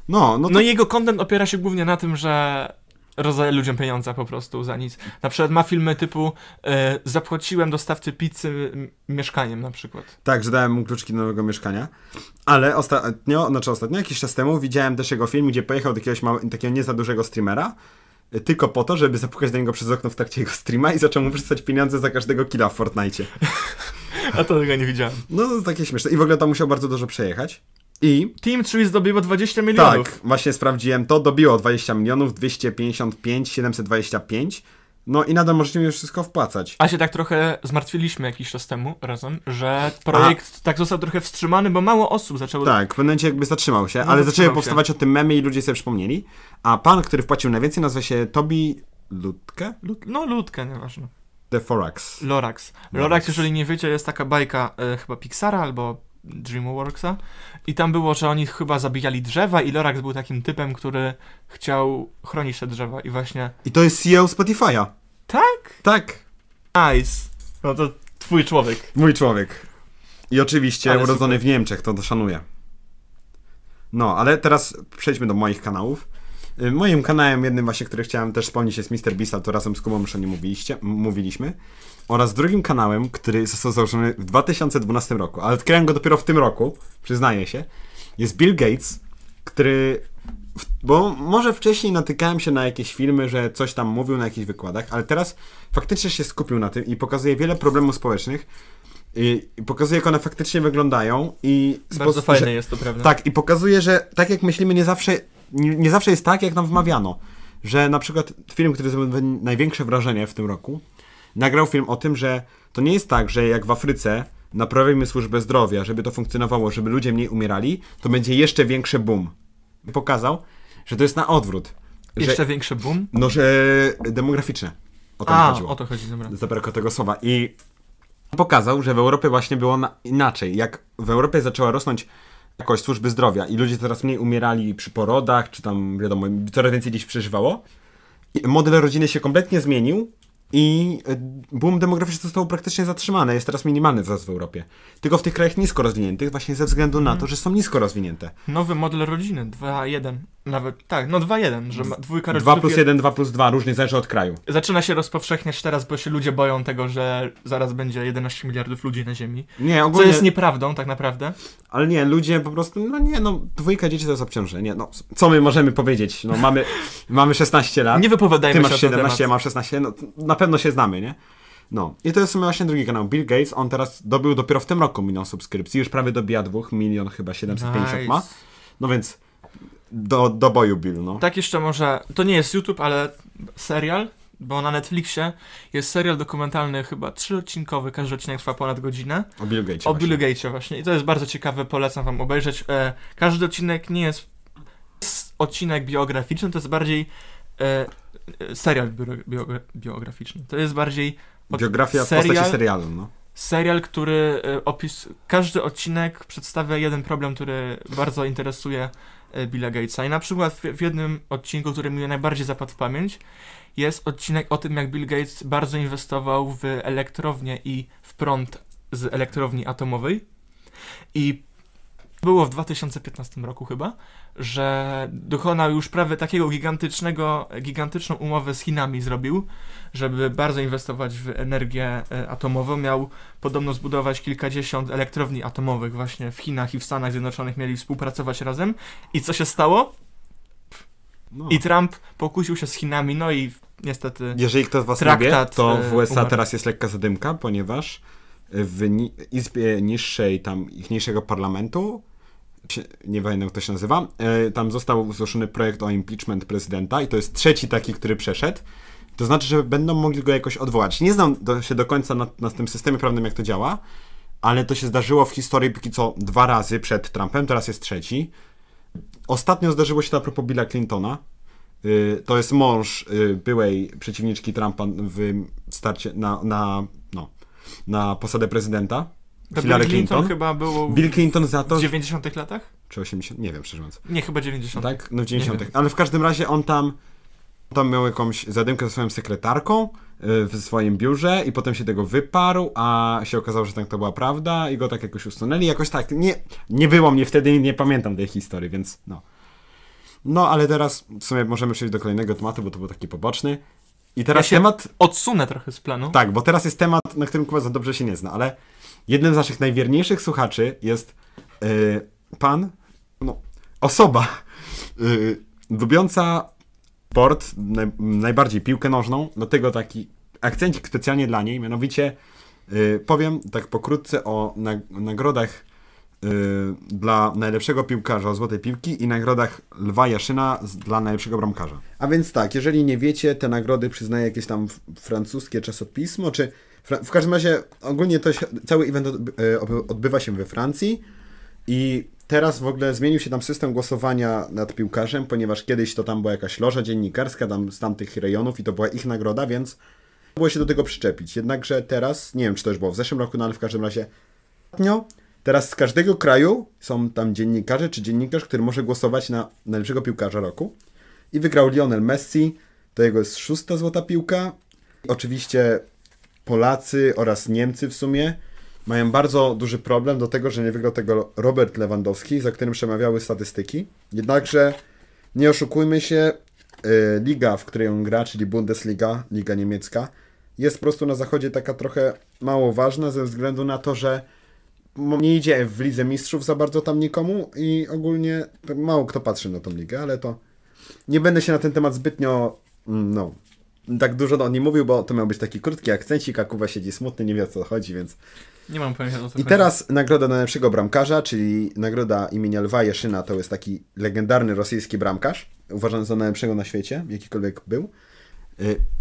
no, no, to... no i jego content opiera się głównie na tym, że rozdaje ludziom pieniądze po prostu za nic. Na przykład ma filmy typu y, zapłaciłem dostawcy pizzy mieszkaniem na przykład. Tak, że dałem mu kluczki do nowego mieszkania. Ale ostatnio, znaczy ostatnio, jakiś czas temu widziałem też jego film, gdzie pojechał do jakiegoś małego, takiego nie za dużego streamera, tylko po to, żeby zapukać do niego przez okno w trakcie jego streama i zaczął mu wrzucać pieniądze za każdego killa w Fortnite'cie. A to tego nie widziałem. No to takie śmieszne. I w ogóle tam musiał bardzo dużo przejechać. I... Team Trees dobiło dwadzieścia milionów. Tak, właśnie sprawdziłem to. Dobiło dwadzieścia milionów, dwieście pięćdziesiąt pięć, siedemset dwadzieścia pięć. No i nadal możecie mi już wszystko wpłacać. A się tak trochę zmartwiliśmy jakiś czas temu razem, że projekt A... tak został trochę wstrzymany, bo mało osób zaczęło... Tak, w pewnym momencie jakby zatrzymał się, no, ale zaczęły powstawać o tym memy i ludzie sobie przypomnieli. A pan, który wpłacił najwięcej, nazywa się Tobi... Ludkę? Lud... No Ludkę, nieważne. The Forax. Lorax. Lorax, jeżeli nie wiecie, jest taka bajka y, chyba Pixara albo Dreamworksa. I tam było, że oni chyba zabijali drzewa i Lorax był takim typem, który chciał chronić te drzewa i właśnie... I to jest C E O Spotify'a. Tak? Tak. Nice. No to twój człowiek. Mój człowiek. I oczywiście ale urodzony super. W Niemczech, to, to szanuję. No, ale teraz przejdźmy do moich kanałów. Moim kanałem, jednym właśnie, który chciałem też wspomnieć, jest Mr Beast, to razem z Kubą już o nim mówiliście, mówiliśmy. Oraz drugim kanałem, który został założony w dwa tysiące dwunastym roku, ale odkryłem go dopiero w tym roku, przyznaję się, jest Bill Gates, który... W, bo może wcześniej natykałem się na jakieś filmy, że coś tam mówił na jakichś wykładach, ale teraz faktycznie się skupił na tym i pokazuje wiele problemów społecznych. I, i pokazuje, jak one faktycznie wyglądają. I bardzo fajne jest to, prawda? Tak, i pokazuje, że tak jak myślimy, nie zawsze... Nie, nie zawsze jest tak, jak nam wmawiano, że na przykład film, który zrobił największe wrażenie w tym roku, nagrał film o tym, że to nie jest tak, że jak w Afryce naprawimy służbę zdrowia, żeby to funkcjonowało, żeby ludzie mniej umierali, to będzie jeszcze większy boom. Pokazał, że to jest na odwrót. Jeszcze że, większy boom? No, że demograficzne. O to chodziło. o to chodzi. Zabrakło tego słowa. I pokazał, że w Europie właśnie było na, inaczej. Jak w Europie zaczęła rosnąć jakość służby zdrowia i ludzie coraz mniej umierali przy porodach, czy tam wiadomo, coraz więcej gdzieś przeżywało. I model rodziny się kompletnie zmienił i boom demograficzny został praktycznie zatrzymany. Jest teraz minimalny wzrost w Europie. Tylko w tych krajach nisko rozwiniętych właśnie ze względu na to, że są nisko rozwinięte. Nowy model rodziny, dwa jeden. Nawet, tak, no dwa jeden, że ma dwójka rodziców. dwa plus jeden, dwa plus dwa, różnie zależy od kraju. Zaczyna się rozpowszechniać teraz, bo się ludzie boją tego, że zaraz będzie jedenaście miliardów ludzi na ziemi. Nie, ogólnie... Co jest nieprawdą tak naprawdę. Ale nie, ludzie po prostu, no nie, no dwójka dzieci to jest obciążenie. No, co my możemy powiedzieć? No mamy, mamy szesnaście lat. Nie wypowiadajmy się. Ty masz siedemnaście, ja mam szesnaście, no na pewno się znamy, nie? No, i to jest właśnie drugi kanał, Bill Gates, on teraz dobył dopiero w tym roku milion subskrypcji, już prawie dobija dwa miliony, chyba siedemset pięćdziesiąt nice. Ma. No więc... Do, do boju Bill, no. Tak jeszcze może, to nie jest YouTube, ale serial, bo na Netflixie jest serial dokumentalny, chyba trzyodcinkowy, każdy odcinek trwa ponad godzinę. O Bill Gatesie. O Bill Gatesie właśnie. I to jest bardzo ciekawe, polecam wam obejrzeć. E, każdy odcinek nie jest, jest odcinek biograficzny, to jest bardziej e, serial bio, bio, biograficzny. To jest bardziej... Od, Biografia serial, w postaci serialu, no. Serial, który e, opis... Każdy odcinek przedstawia jeden problem, który bardzo interesuje Billa Gatesa. I na przykład w jednym odcinku, który mnie najbardziej zapadł w pamięć, jest odcinek o tym, jak Bill Gates bardzo inwestował w elektrownię i w prąd z elektrowni atomowej. I Było w dwa tysiące piętnastym roku chyba, że dokonał już prawie takiego gigantycznego, gigantyczną umowę z Chinami zrobił, żeby bardzo inwestować w energię atomową. Miał podobno zbudować kilkadziesiąt elektrowni atomowych właśnie w Chinach i w Stanach Zjednoczonych, mieli współpracować razem. I co się stało? No. I Trump pokłócił się z Chinami, no i niestety. Jeżeli ktoś was lubi, to w U S A umarł. Teraz jest lekka zadymka, ponieważ w izbie niższej, tam ichniejszego parlamentu, nie wiem jak to się nazywa, tam został złożony projekt o impeachment prezydenta i to jest trzeci taki, który przeszedł. To znaczy, że będą mogli go jakoś odwołać. Nie znam do, się do końca na, na tym systemie prawnym, jak to działa, ale to się zdarzyło w historii póki co dwa razy przed Trumpem, teraz jest trzeci. Ostatnio zdarzyło się to a propos Billa Clintona. Yy, to jest mąż yy, byłej przeciwniczki Trumpa w starcie na, na, no, na posadę prezydenta. Hillary Bill Clinton, Clinton chyba było Bill Clinton za to, w dziewięćdziesiątych latach? Czy osiemdziesiątych? Nie wiem, szczerze mówiąc. Nie, chyba dziewięćdziesiątych. Tak? No w dziewięćdziesiątych. Ale w każdym razie on tam, tam miał jakąś zadymkę ze swoją sekretarką yy, w swoim biurze i potem się tego wyparł, a się okazało, że tak to była prawda i go tak jakoś usunęli. Jakoś tak, nie, nie było mnie wtedy, nie pamiętam tej historii, więc no. No, ale teraz w sumie możemy przejść do kolejnego tematu, bo to był taki poboczny. I teraz ja się temat... odsunę trochę z planu. Tak, bo teraz jest temat, na którym Kuba za dobrze się nie zna, ale jednym z naszych najwierniejszych słuchaczy jest yy, pan, no, osoba yy, lubiąca sport, naj, najbardziej piłkę nożną, dlatego taki akcencik specjalnie dla niej, mianowicie yy, powiem tak pokrótce o nag nagrodach Yy, dla najlepszego piłkarza o złotej piłki i nagrodach Lwa Jaszyna z, dla najlepszego bramkarza. A więc tak, jeżeli nie wiecie, te nagrody przyznaje jakieś tam francuskie czasopismo, czy w każdym razie ogólnie to się, cały event od, yy, odbywa się we Francji i teraz w ogóle zmienił się tam system głosowania nad piłkarzem, ponieważ kiedyś to tam była jakaś loża dziennikarska tam z tamtych rejonów i to była ich nagroda, więc było się do tego przyczepić. Jednakże teraz, nie wiem czy to już było w zeszłym roku, no ale w każdym razie ostatnio teraz z każdego kraju są tam dziennikarze czy dziennikarz, który może głosować na najlepszego piłkarza roku. I wygrał Lionel Messi, to jego jest szósta złota piłka. Oczywiście Polacy oraz Niemcy w sumie mają bardzo duży problem do tego, że nie wygrał tego Robert Lewandowski, za którym przemawiały statystyki. Jednakże nie oszukujmy się, liga, w której on gra, czyli Bundesliga, liga niemiecka, jest po prostu na zachodzie taka trochę mało ważna ze względu na to, że nie idzie w Lidze Mistrzów za bardzo tam nikomu i ogólnie mało kto patrzy na tą ligę, ale to nie będę się na ten temat zbytnio, no, tak dużo o nim mówił, bo to miał być taki krótki akcencik, a Kuba siedzi smutny, nie wie o co chodzi, więc... Nie mam pojęcia o co chodzi. I teraz nagroda najlepszego bramkarza, czyli nagroda imienia Lwa Jaszyna, to jest taki legendarny rosyjski bramkarz, uważany za najlepszego na świecie, jakikolwiek był.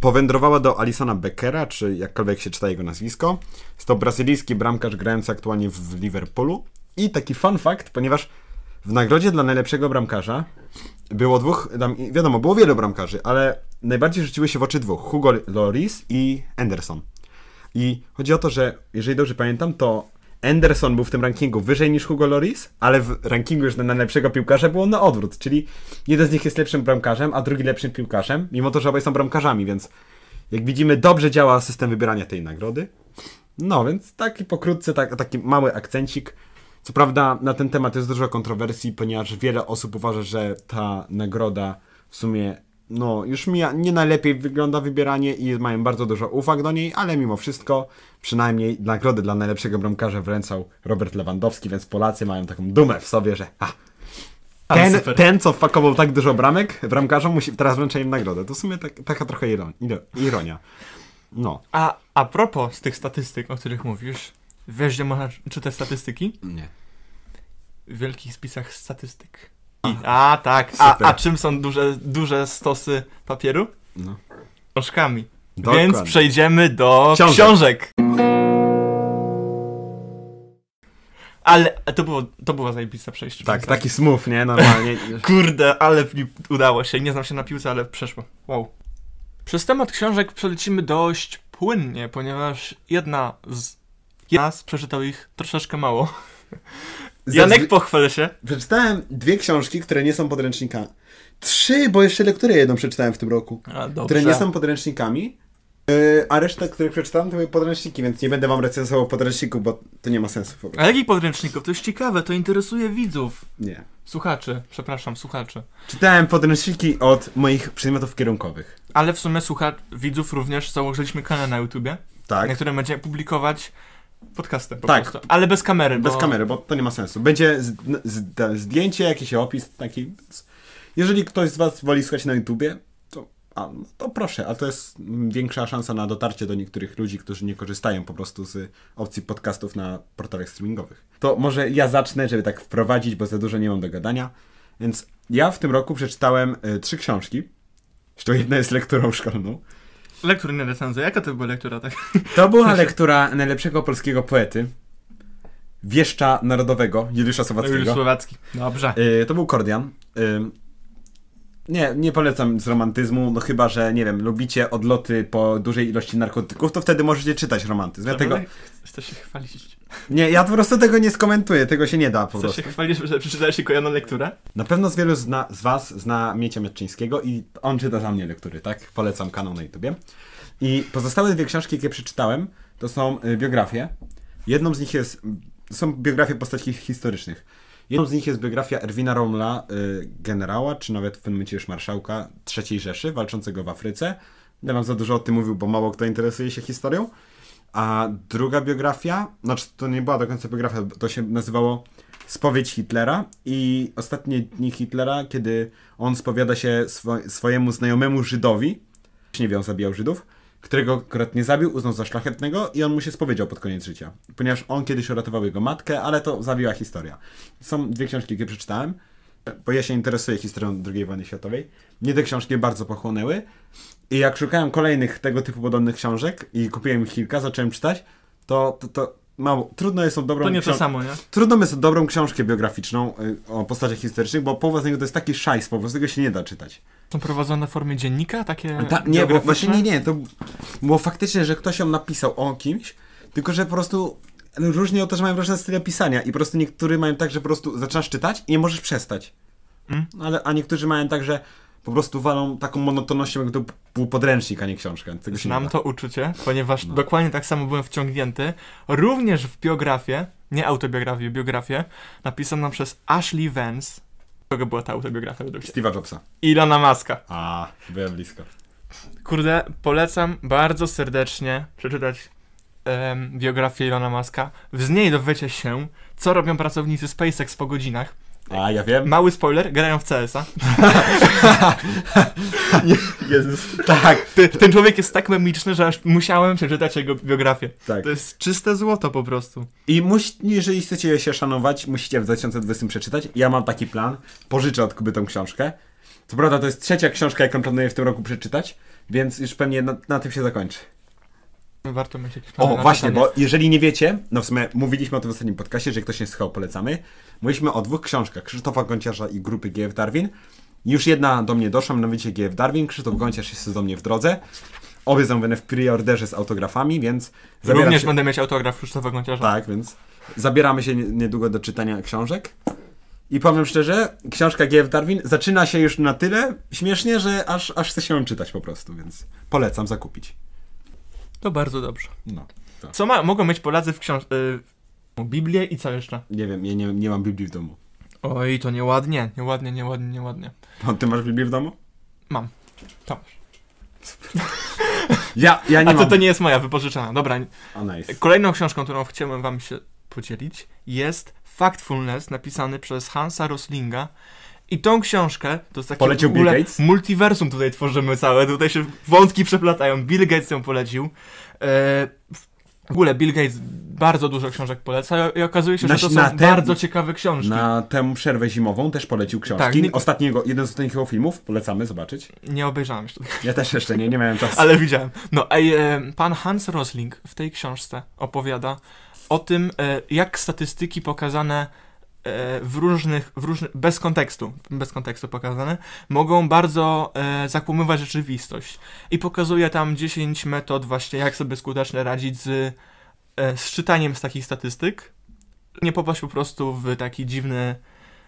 Powędrowała do Alisona Beckera, czy jakkolwiek się czyta jego nazwisko. Jest to brazylijski bramkarz grający aktualnie w Liverpoolu. I taki fun fact, ponieważ w nagrodzie dla najlepszego bramkarza było dwóch, tam wiadomo, było wielu bramkarzy, ale najbardziej rzuciły się w oczy dwóch, Hugo Lloris i Anderson. I chodzi o to, że jeżeli dobrze pamiętam, to Anderson był w tym rankingu wyżej niż Hugo Lloris, ale w rankingu już na najlepszego piłkarza było na odwrót, czyli jeden z nich jest lepszym bramkarzem, a drugi lepszym piłkarzem, mimo to, że obaj są bramkarzami, więc jak widzimy, dobrze działa system wybierania tej nagrody. No więc taki pokrótce, tak, taki mały akcencik. Co prawda na ten temat jest dużo kontrowersji, ponieważ wiele osób uważa, że ta nagroda w sumie no już mija, nie najlepiej wygląda wybieranie i mają bardzo dużo uwag do niej, ale mimo wszystko przynajmniej nagrodę dla najlepszego bramkarza wręczał Robert Lewandowski, więc Polacy mają taką dumę w sobie, że a, ten, ten, co wpakował tak dużo bramek bramkarzom, musi, teraz wręcza im nagrodę. To w sumie tak, taka trochę ironia. No. A, a propos tych statystyk, o których mówisz, wiesz, gdzie można czytać statystyki? Nie. W wielkich spisach statystyk. I, a tak, a, a czym są duże, duże stosy papieru? No. Książkami. Dokładnie. Więc przejdziemy do książek. książek. Ale to było, to było zajebiste przejście. Tak, taki smooth, nie? Normalnie. Kurde, ale udało się. Nie znam się na piłce, ale przeszło. Wow. Przez temat książek przelecimy dość płynnie, ponieważ jedna z nas przeczytał ich troszeczkę mało. Janek, pochwalę się. Przeczytałem dwie książki, które nie są podręcznikami. Trzy, bo jeszcze lekturę jedną przeczytałem w tym roku, A, które nie są podręcznikami. Yy, a resztę, których przeczytałem, to były podręczniki, więc nie będę wam recenzował podręczników, bo to nie ma sensu po prostu. A jakich podręczników? To jest ciekawe, to interesuje widzów. Nie. Słuchaczy, przepraszam, słuchaczy. Czytałem podręczniki od moich przedmiotów kierunkowych. Ale w sumie słuchaczy, widzów również założyliśmy kanał na YouTubie, tak, na którym będziemy publikować podcasty po tak, prostu, ale bez kamery. Bo... Bez kamery, bo to nie ma sensu. Będzie z, z, z, zdjęcie, jakiś opis taki. Jeżeli ktoś z was woli słuchać na YouTubie, to, a, no to proszę, a to jest większa szansa na dotarcie do niektórych ludzi, którzy nie korzystają po prostu z opcji podcastów na portalach streamingowych. To może ja zacznę, żeby tak wprowadzić, bo za dużo nie mam do gadania. Więc ja w tym roku przeczytałem y, trzy książki. To jedna jest lekturą szkolną. Lektura, nie recenzja. Jaka to była lektura? Tak? To była lektura najlepszego polskiego poety, wieszcza narodowego, Juliusza Słowackiego. Juliusz Słowacki. Dobrze. Y, to był Kordian. Y, Nie, nie polecam z romantyzmu, no chyba, że nie wiem, lubicie odloty po dużej ilości narkotyków, to wtedy możecie czytać romantyzm. Ja tego... Chcesz się chwalić? Nie, ja po prostu tego nie skomentuję, tego się nie da po Chcesz prostu. Chcesz się chwalić, że przeczytałeś się kojaną lekturę? Na pewno z wielu zna, z was zna Miecia Mietczyńskiego i on czyta za mnie lektury, tak? Polecam kanał na YouTubie. I pozostałe dwie książki, jakie przeczytałem, to są biografie. Jedną z nich jest, są biografie postaci historycznych. Jedną z nich jest biografia Erwina Rommla, y, generała, czy nawet w pewnym momencie już marszałka trzeciej Rzeszy, walczącego w Afryce. Ja wam za dużo o tym mówił, bo mało kto interesuje się historią. A druga biografia, znaczy to nie była do końca biografia, to się nazywało Spowiedź Hitlera i ostatnie dni Hitlera, kiedy on spowiada się swo- swojemu znajomemu Żydowi, nie wiem, zabijał Żydów, którego akurat nie zabił, uznał za szlachetnego i on mu się spowiedział pod koniec życia. Ponieważ on kiedyś uratował jego matkę, ale to zabiła historia. Są dwie książki, które przeczytałem, bo ja się interesuję historią drugiej wojny światowej. Mnie te książki bardzo pochłonęły i jak szukałem kolejnych tego typu podobnych książek i kupiłem ich kilka, zacząłem czytać, to, to, to mało. Trudno jest o dobrą książkę. To nie to samo, nie? Trudno jest o dobrą książkę biograficzną o postaciach historycznych, bo połowa z niego to jest taki szajs, po prostu tego się nie da czytać. Są prowadzone w formie dziennika? Takie Ta, nie, bo właśnie nie, nie. To było faktycznie, że ktoś ją napisał o kimś, tylko że po prostu różnie też mają różne style pisania i po prostu niektórzy mają tak, że po prostu zaczynasz czytać i nie możesz przestać. Mm. Ale, a niektórzy mają tak, że po prostu walą taką monotonnością, jak to był podręcznik, a nie książka. Tego Znam to uczucie, ponieważ no. dokładnie tak samo byłem wciągnięty. Również w biografię, nie autobiografię, biografię, napisaną przez Ashley Vance. Kogo była ta autobiografia według ciebie? Steve'a Jobsa. Elona Muska. A, byłem blisko. Kurde, polecam bardzo serdecznie przeczytać um, biografię Elona Muska. Z niej dowiecie się, co robią pracownicy SpaceX po godzinach. A, ja wiem. Mały spoiler, grają w C S a. Jezus. Tak. Ty, ten człowiek jest tak memiczny, że aż musiałem przeczytać jego biografię. Tak. To jest czyste złoto po prostu. I musi, jeżeli chcecie się szanować, musicie w dwa tysiące dwudziestym przeczytać. Ja mam taki plan. Pożyczę od Kuby tą książkę. Co prawda to jest trzecia książka, jaką planuję w tym roku przeczytać, więc już pewnie na, na tym się zakończy. Warto mieć jakieś plany. O, właśnie, czytanie. Bo jeżeli nie wiecie, no w sumie mówiliśmy o tym w ostatnim podcaście, że ktoś nie słuchał, polecamy. Mówiliśmy o dwóch książkach, Krzysztofa Gąciarza i grupy G F Darwin. Już jedna do mnie doszła, mianowicie G F Darwin, Krzysztof Gąciarz jest do mnie w drodze. Obie zamówione w preorderze z autografami, więc... Również się... będę mieć autograf Krzysztofa Gąciarza. Tak, więc zabieramy się niedługo do czytania książek. I powiem szczerze, książka G F Darwin zaczyna się już na tyle śmiesznie, że aż, aż chce się ją czytać po prostu, więc polecam zakupić. To bardzo dobrze. No, to. Co ma, mogą mieć Polacy w książce? Yy, Biblię i co jeszcze? Nie wiem, ja nie, nie mam Biblii w domu. Oj, to nieładnie, nieładnie, nieładnie, nieładnie. A ty masz Biblię w domu? Mam. To masz. ja, ja nie A mam. to to nie jest moja, wypożyczana. Dobra. Oh, nice. Kolejną książką, którą chciałem wam się podzielić, jest Factfulness, napisany przez Hansa Roslinga. I tą książkę, to jest takie polecił w ogóle Bill Gates? Multiversum tutaj tworzymy całe, tutaj się wątki przeplatają, Bill Gates ją polecił. Eee, w ogóle Bill Gates bardzo dużo książek poleca i okazuje się, na, że to są ten, bardzo ciekawe książki. Na tę przerwę zimową też polecił książki. Tak, nie, Ostatniego, jeden z ostatnich jego filmów, polecamy zobaczyć. Nie obejrzałem jeszcze. Ja też jeszcze nie, nie miałem czasu. Ale widziałem. No a e, pan Hans Rosling w tej książce opowiada o tym, e, jak statystyki pokazane w różnych, w różnych, bez kontekstu, bez kontekstu pokazane, mogą bardzo e, zakłamywać rzeczywistość. I pokazuje tam dziesięć metod właśnie, jak sobie skutecznie radzić z, e, z czytaniem z takich statystyk. Nie popaść po prostu w taki dziwny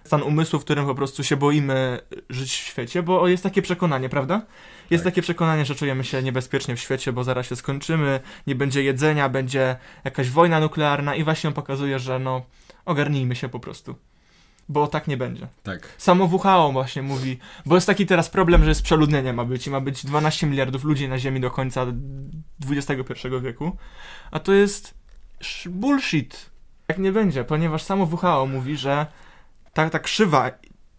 stan umysłu, w którym po prostu się boimy żyć w świecie, bo jest takie przekonanie, prawda? Jest tak. takie przekonanie, że czujemy się niebezpiecznie w świecie, bo zaraz się skończymy, nie będzie jedzenia, będzie jakaś wojna nuklearna i właśnie on pokazuje, że no ogarnijmy się po prostu. Bo tak nie będzie. Tak. Samo W H O właśnie mówi, bo jest taki teraz problem, że z przeludnieniem ma być i ma być dwanaście miliardów ludzi na Ziemi do końca dwudziestego pierwszego wieku, a to jest bullshit. Tak nie będzie, ponieważ samo W H O mówi, że ta, ta krzywa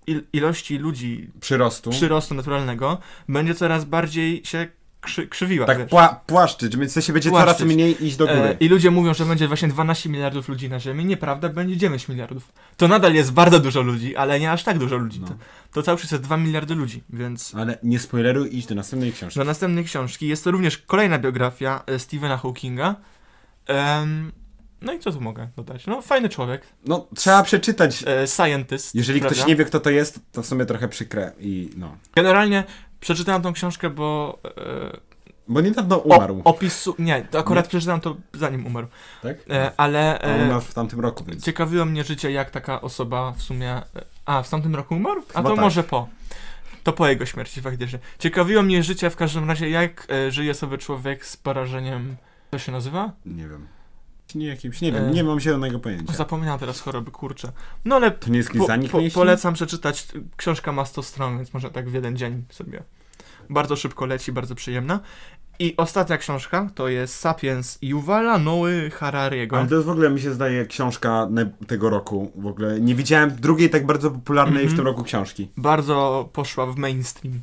il, ilości ludzi przyrostu. przyrostu naturalnego będzie coraz bardziej się krzy, krzywiła. Tak, pła, płaszczyć, więc w sensie będzie płaszczyć. Coraz mniej iść do góry. E, I ludzie mówią, że będzie właśnie dwanaście miliardów ludzi na Ziemi. Nieprawda, będzie dziewięć miliardów. To nadal jest bardzo dużo ludzi, ale nie aż tak dużo ludzi. No. To, to cały czas jest dwa miliardy ludzi, więc... Ale nie spoileruj, idź do następnej książki. Do następnej książki. Jest to również kolejna biografia Stephena Hawkinga. Um, No i co tu mogę dodać? No, fajny człowiek. No, trzeba przeczytać. E, scientist. Jeżeli prawda? Ktoś nie wie, kto to jest, to w sumie trochę przykre i no. Generalnie przeczytałem tą książkę, bo... E, bo niedawno umarł. O, opisu... Nie, to akurat nie? przeczytałem to zanim umarł. Tak? E, ale... E, on umarł w tamtym roku, więc... Ciekawiło mnie życie, jak taka osoba w sumie... A, w tamtym roku umarł? A Chyba to tak. może po. To po jego śmierci faktycznie. Ciekawiło mnie życie, w każdym razie, jak e, żyje sobie człowiek z porażeniem... Co się nazywa? Nie wiem. Nie, jakimś, nie wiem, nie mam zielonego pojęcia. Zapomniałam teraz choroby, kurczę. No ale to nie jest po, po, polecam przeczytać. Książka ma sto stron, więc może tak w jeden dzień sobie. Bardzo szybko leci, bardzo przyjemna. I ostatnia książka to jest Sapiens Yuvala Noe Harariego. Ale to jest w ogóle, mi się zdaje, książka tego roku. W ogóle nie widziałem drugiej tak bardzo popularnej mm -hmm. w tym roku książki. Bardzo poszła w mainstream.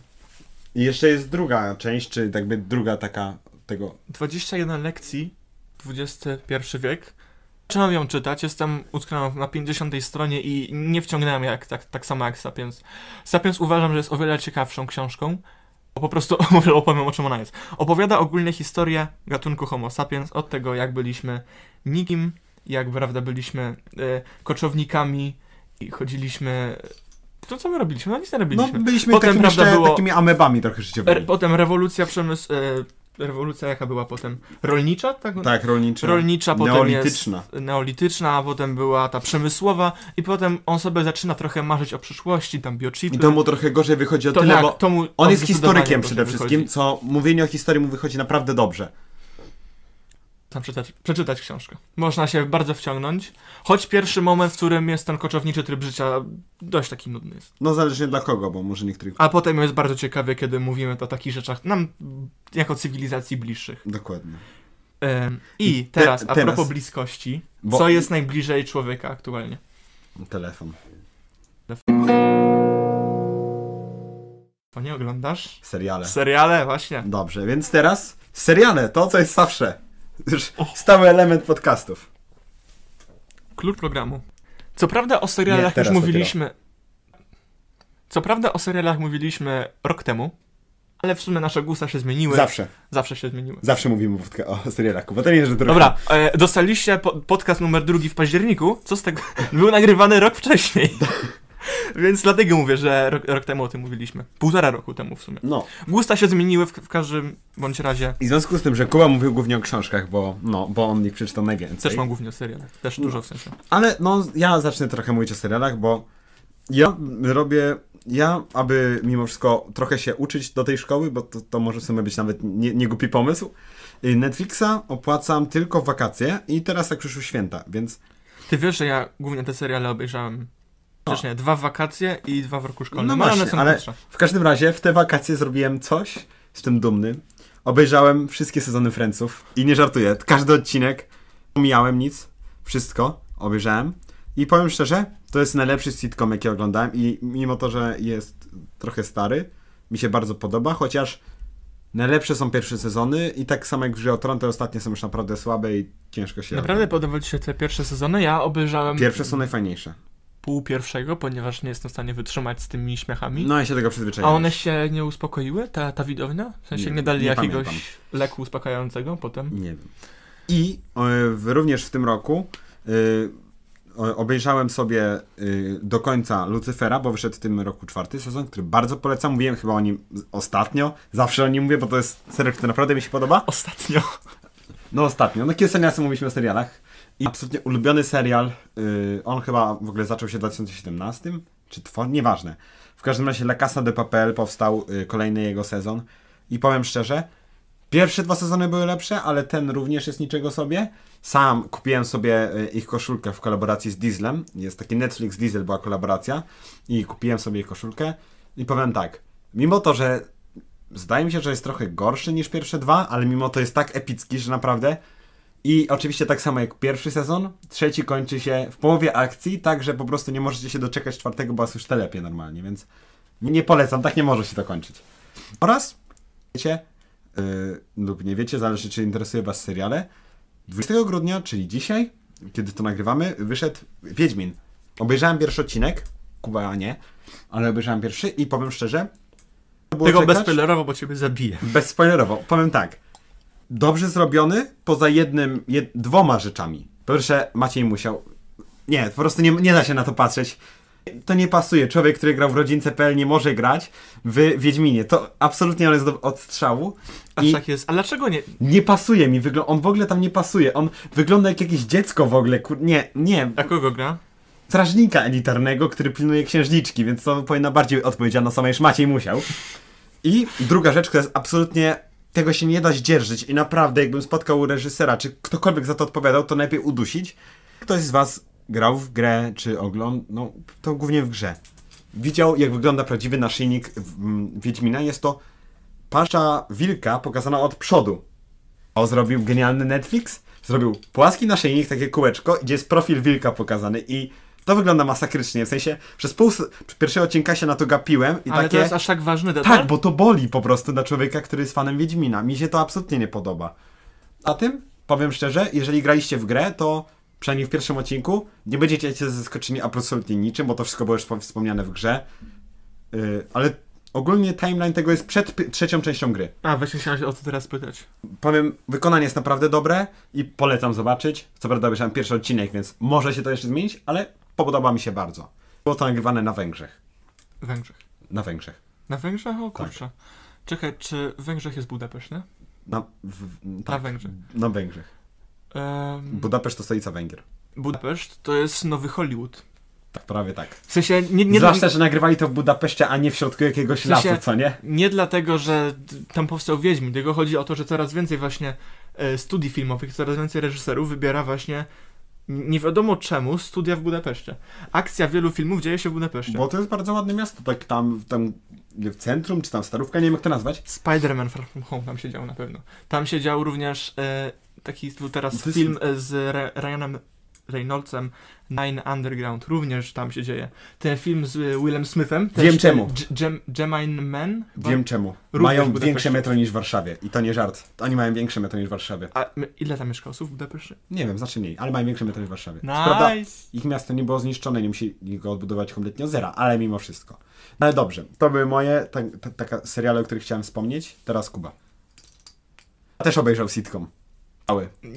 I jeszcze jest druga część, czy jakby druga taka tego... dwadzieścia jeden lekcji. dwudziesty pierwszy wiek. Zaczynam ją czytać, jestem utknąłem na pięćdziesiątej stronie i nie wciągnąłem jak, tak, tak samo jak Sapiens. Sapiens uważam, że jest o wiele ciekawszą książką, bo po prostu opowiem, o czym ona jest. Opowiada ogólnie historię gatunku Homo sapiens, od tego, jak byliśmy nikim, jak prawda byliśmy y, koczownikami i chodziliśmy... To co my robiliśmy? No nic nie robiliśmy. No byliśmy potem, takimi, prawda, było... takimi amebami trochę życiowymi. Re, potem rewolucja przemysłu... Y, Rewolucja jaka była potem? Rolnicza? Tak, tak rolnicza. Rolnicza, potem neolityczna. Jest neolityczna, a potem była ta przemysłowa i potem on sobie zaczyna trochę marzyć o przyszłości, tam biochipy. I to mu trochę gorzej wychodzi o to tyle, jak, bo to mu, on jest historykiem przede wszystkim, wychodzi. Co mówienie o historii mu wychodzi naprawdę dobrze. Tam przeczytać, przeczytać książkę. Można się bardzo wciągnąć, choć pierwszy moment, w którym jest ten koczowniczy tryb życia dość taki nudny jest. No zależnie dla kogo, bo może niektórych... A potem jest bardzo ciekawe, kiedy mówimy o takich rzeczach nam jako cywilizacji bliższych. Dokładnie. Ym, I, I te, teraz, a propos bliskości, bo... co jest najbliżej człowieka aktualnie? Telefon. Telefon. To nie oglądasz? Seriale. Seriale, właśnie. Dobrze, więc teraz seriale, to co jest zawsze. Już stały element podcastów. Klucz programu. Co prawda o serialach Nie, już mówiliśmy... Co prawda o serialach mówiliśmy rok temu, ale w sumie nasze gusta się zmieniły. Zawsze. Zawsze się zmieniły. Zawsze mówimy o serialach. Bo to nie jest, że trochę... Dobra, e, dostaliście po podcast numer drugi w październiku. Co z tego? Był nagrywany rok wcześniej. Więc dlatego mówię, że rok, rok temu o tym mówiliśmy. Półtora roku temu w sumie. No. Gusta się zmieniły w, w każdym bądź razie. I w związku z tym, że Kuba mówił głównie o książkach, bo, no, bo on ich przeczytał najwięcej. Też mam głównie o serialach. Też dużo no. w sensie. Ale no, ja zacznę trochę mówić o serialach, bo ja robię... Ja, aby mimo wszystko trochę się uczyć do tej szkoły, bo to, to może w sumie być nawet nie, nie głupi pomysł, Netflixa opłacam tylko w wakacje i teraz tak przyszły święta, więc... Ty wiesz, że ja głównie te seriale obejrzałem... Przecież nie, dwa wakacje i dwa w roku szkolnym. No właśnie, ale w każdym razie w te wakacje zrobiłem coś, z tym dumny. Obejrzałem wszystkie sezony Friendsów i nie żartuję, każdy odcinek, pomijałem nic, wszystko obejrzałem i powiem szczerze, to jest najlepszy sitcom, jaki oglądałem i mimo to, że jest trochę stary, mi się bardzo podoba, chociaż najlepsze są pierwsze sezony i tak samo jak w Grze o Tron, te ostatnie są już naprawdę słabe i ciężko się... Naprawdę podobały ci się te pierwsze sezony? Ja obejrzałem... Pierwsze są najfajniejsze. Pół pierwszego, ponieważ nie jestem w stanie wytrzymać z tymi śmiechami. No i się tego przyzwyczaiłem. A one się nie uspokoiły, ta, ta widownia? W sensie nie, nie dali nie jakiegoś pamiętam. leku uspokajającego potem? Nie wiem. I y, również w tym roku y, obejrzałem sobie y, do końca Lucyfera, bo wyszedł w tym roku czwarty sezon, który bardzo polecam. Mówiłem chyba o nim ostatnio. Zawsze o nim mówię, bo to jest serial, który naprawdę mi się podoba. Ostatnio. No ostatnio. No kiedy sobie mówiliśmy o serialach. I absolutnie ulubiony serial, yy, on chyba w ogóle zaczął się w dwa tysiące siedemnastym czy twor, nieważne. W każdym razie La Casa de Papel powstał y, kolejny jego sezon i powiem szczerze, pierwsze dwa sezony były lepsze, ale ten również jest niczego sobie. Sam kupiłem sobie ich koszulkę w kolaboracji z Dieslem. Jest taki Netflix Diesel, była kolaboracja i kupiłem sobie ich koszulkę i powiem tak, mimo to, że zdaje mi się, że jest trochę gorszy niż pierwsze dwa, ale mimo to jest tak epicki, że naprawdę. I oczywiście tak samo jak pierwszy sezon, trzeci kończy się w połowie akcji, tak że po prostu nie możecie się doczekać czwartego, bo was już telepie normalnie, więc nie polecam, tak nie może się to kończyć. Oraz, wiecie, Yy, lub nie wiecie, zależy czy interesuje was seriale, dwudziestego grudnia, czyli dzisiaj, kiedy to nagrywamy, wyszedł Wiedźmin. Obejrzałem pierwszy odcinek, Kuba nie, ale obejrzałem pierwszy i powiem szczerze, tego bezspoilerowo, bo ciebie zabiję. Bezspoilerowo, powiem tak, dobrze zrobiony poza jednym, jed, dwoma rzeczami. Po pierwsze, Maciej musiał, nie, po prostu nie, nie da się na to patrzeć. To nie pasuje. Człowiek, który grał w rodzince kropka p l nie może grać w Wiedźminie. To absolutnie on jest do odstrzału. Aż I tak jest. A dlaczego nie? Nie pasuje mi. Wygl... On w ogóle tam nie pasuje. On wygląda jak jakieś dziecko w ogóle. Kur... Nie, nie. A kogo gra? Strażnika elitarnego, który pilnuje księżniczki, więc to powinna bardziej odpowiedzialna sama niż Maciej musiał. I druga rzecz, to jest absolutnie... Tego się nie da zdzierżyć i naprawdę jakbym spotkał reżysera, czy ktokolwiek za to odpowiadał, to najlepiej udusić. Ktoś z was grał w grę, czy oglądał, no to głównie w grze. Widział, jak wygląda prawdziwy naszyjnik Wiedźmina. Jest to pasza wilka pokazana od przodu. O, zrobił genialny Netflix. Zrobił płaski naszyjnik, takie kółeczko, gdzie jest profil wilka pokazany i to wygląda masakrycznie. W sensie, przez pół pierwszego odcinka się na to gapiłem i ale takie... to jest aż tak ważny detal? Tak, bo to boli po prostu dla człowieka, który jest fanem Wiedźmina. Mi się to absolutnie nie podoba. A tym, powiem szczerze, jeżeli graliście w grę, to przynajmniej w pierwszym odcinku, nie będziecie się zaskoczeni absolutnie niczym, bo to wszystko było już wspomniane w grze. Yy, ale ogólnie timeline tego jest przed trzecią częścią gry. A, właśnie chciałem się o to teraz pytać. Powiem, wykonanie jest naprawdę dobre i polecam zobaczyć. Co prawda obejrzałem pierwszy odcinek, więc może się to jeszcze zmienić, ale podoba mi się bardzo. Było to nagrywane na Węgrzech. Węgrzech? Na Węgrzech. Na Węgrzech? O kurczę. Tak. Czekaj, czy w Węgrzech jest Budapeszt, nie? Na, w, tak. na Węgrzech. Na Węgrzech. Um, Budapeszt to stolica Węgier. Budapeszt to jest nowy Hollywood. Tak, prawie tak. W sensie nie, nie Zwłaszcza, dla... że nagrywali to w Budapeszcie, a nie w środku jakiegoś w sensie, lasu, co nie? Nie dlatego, że tam powstał Wiedźmin, tylko chodzi o to, że coraz więcej właśnie e, studii filmowych, coraz więcej reżyserów wybiera właśnie nie wiadomo czemu studia w Budapeszcie. Akcja wielu filmów dzieje się w Budapeszcie. Bo to jest bardzo ładne miasto, tak tam, tam w centrum, czy tam starówka, nie wiem jak to nazwać. Spider-Man Far From Home tam się działo na pewno. Tam się działo również... E, Taki był teraz jest... film z Ryanem Reynoldsem, Nine Underground, również tam się dzieje. Ten film z Willem Smithem. Wiem czemu. Gemini Man. Wiem czemu. Mają większe metro niż w Warszawie. I to nie żart. Oni mają większe metro niż w Warszawie. A ile tam mieszka osób w Budapeszcie? Nie wiem, znacznie mniej, ale mają większe metro niż w Warszawie. Nice. Co prawda, ich miasto nie było zniszczone, nie musieli go odbudować kompletnie od zera, ale mimo wszystko. No ale dobrze, to były moje ta, ta, taka seriale, o których chciałem wspomnieć. Teraz Kuba. Ja też obejrzał sitcom.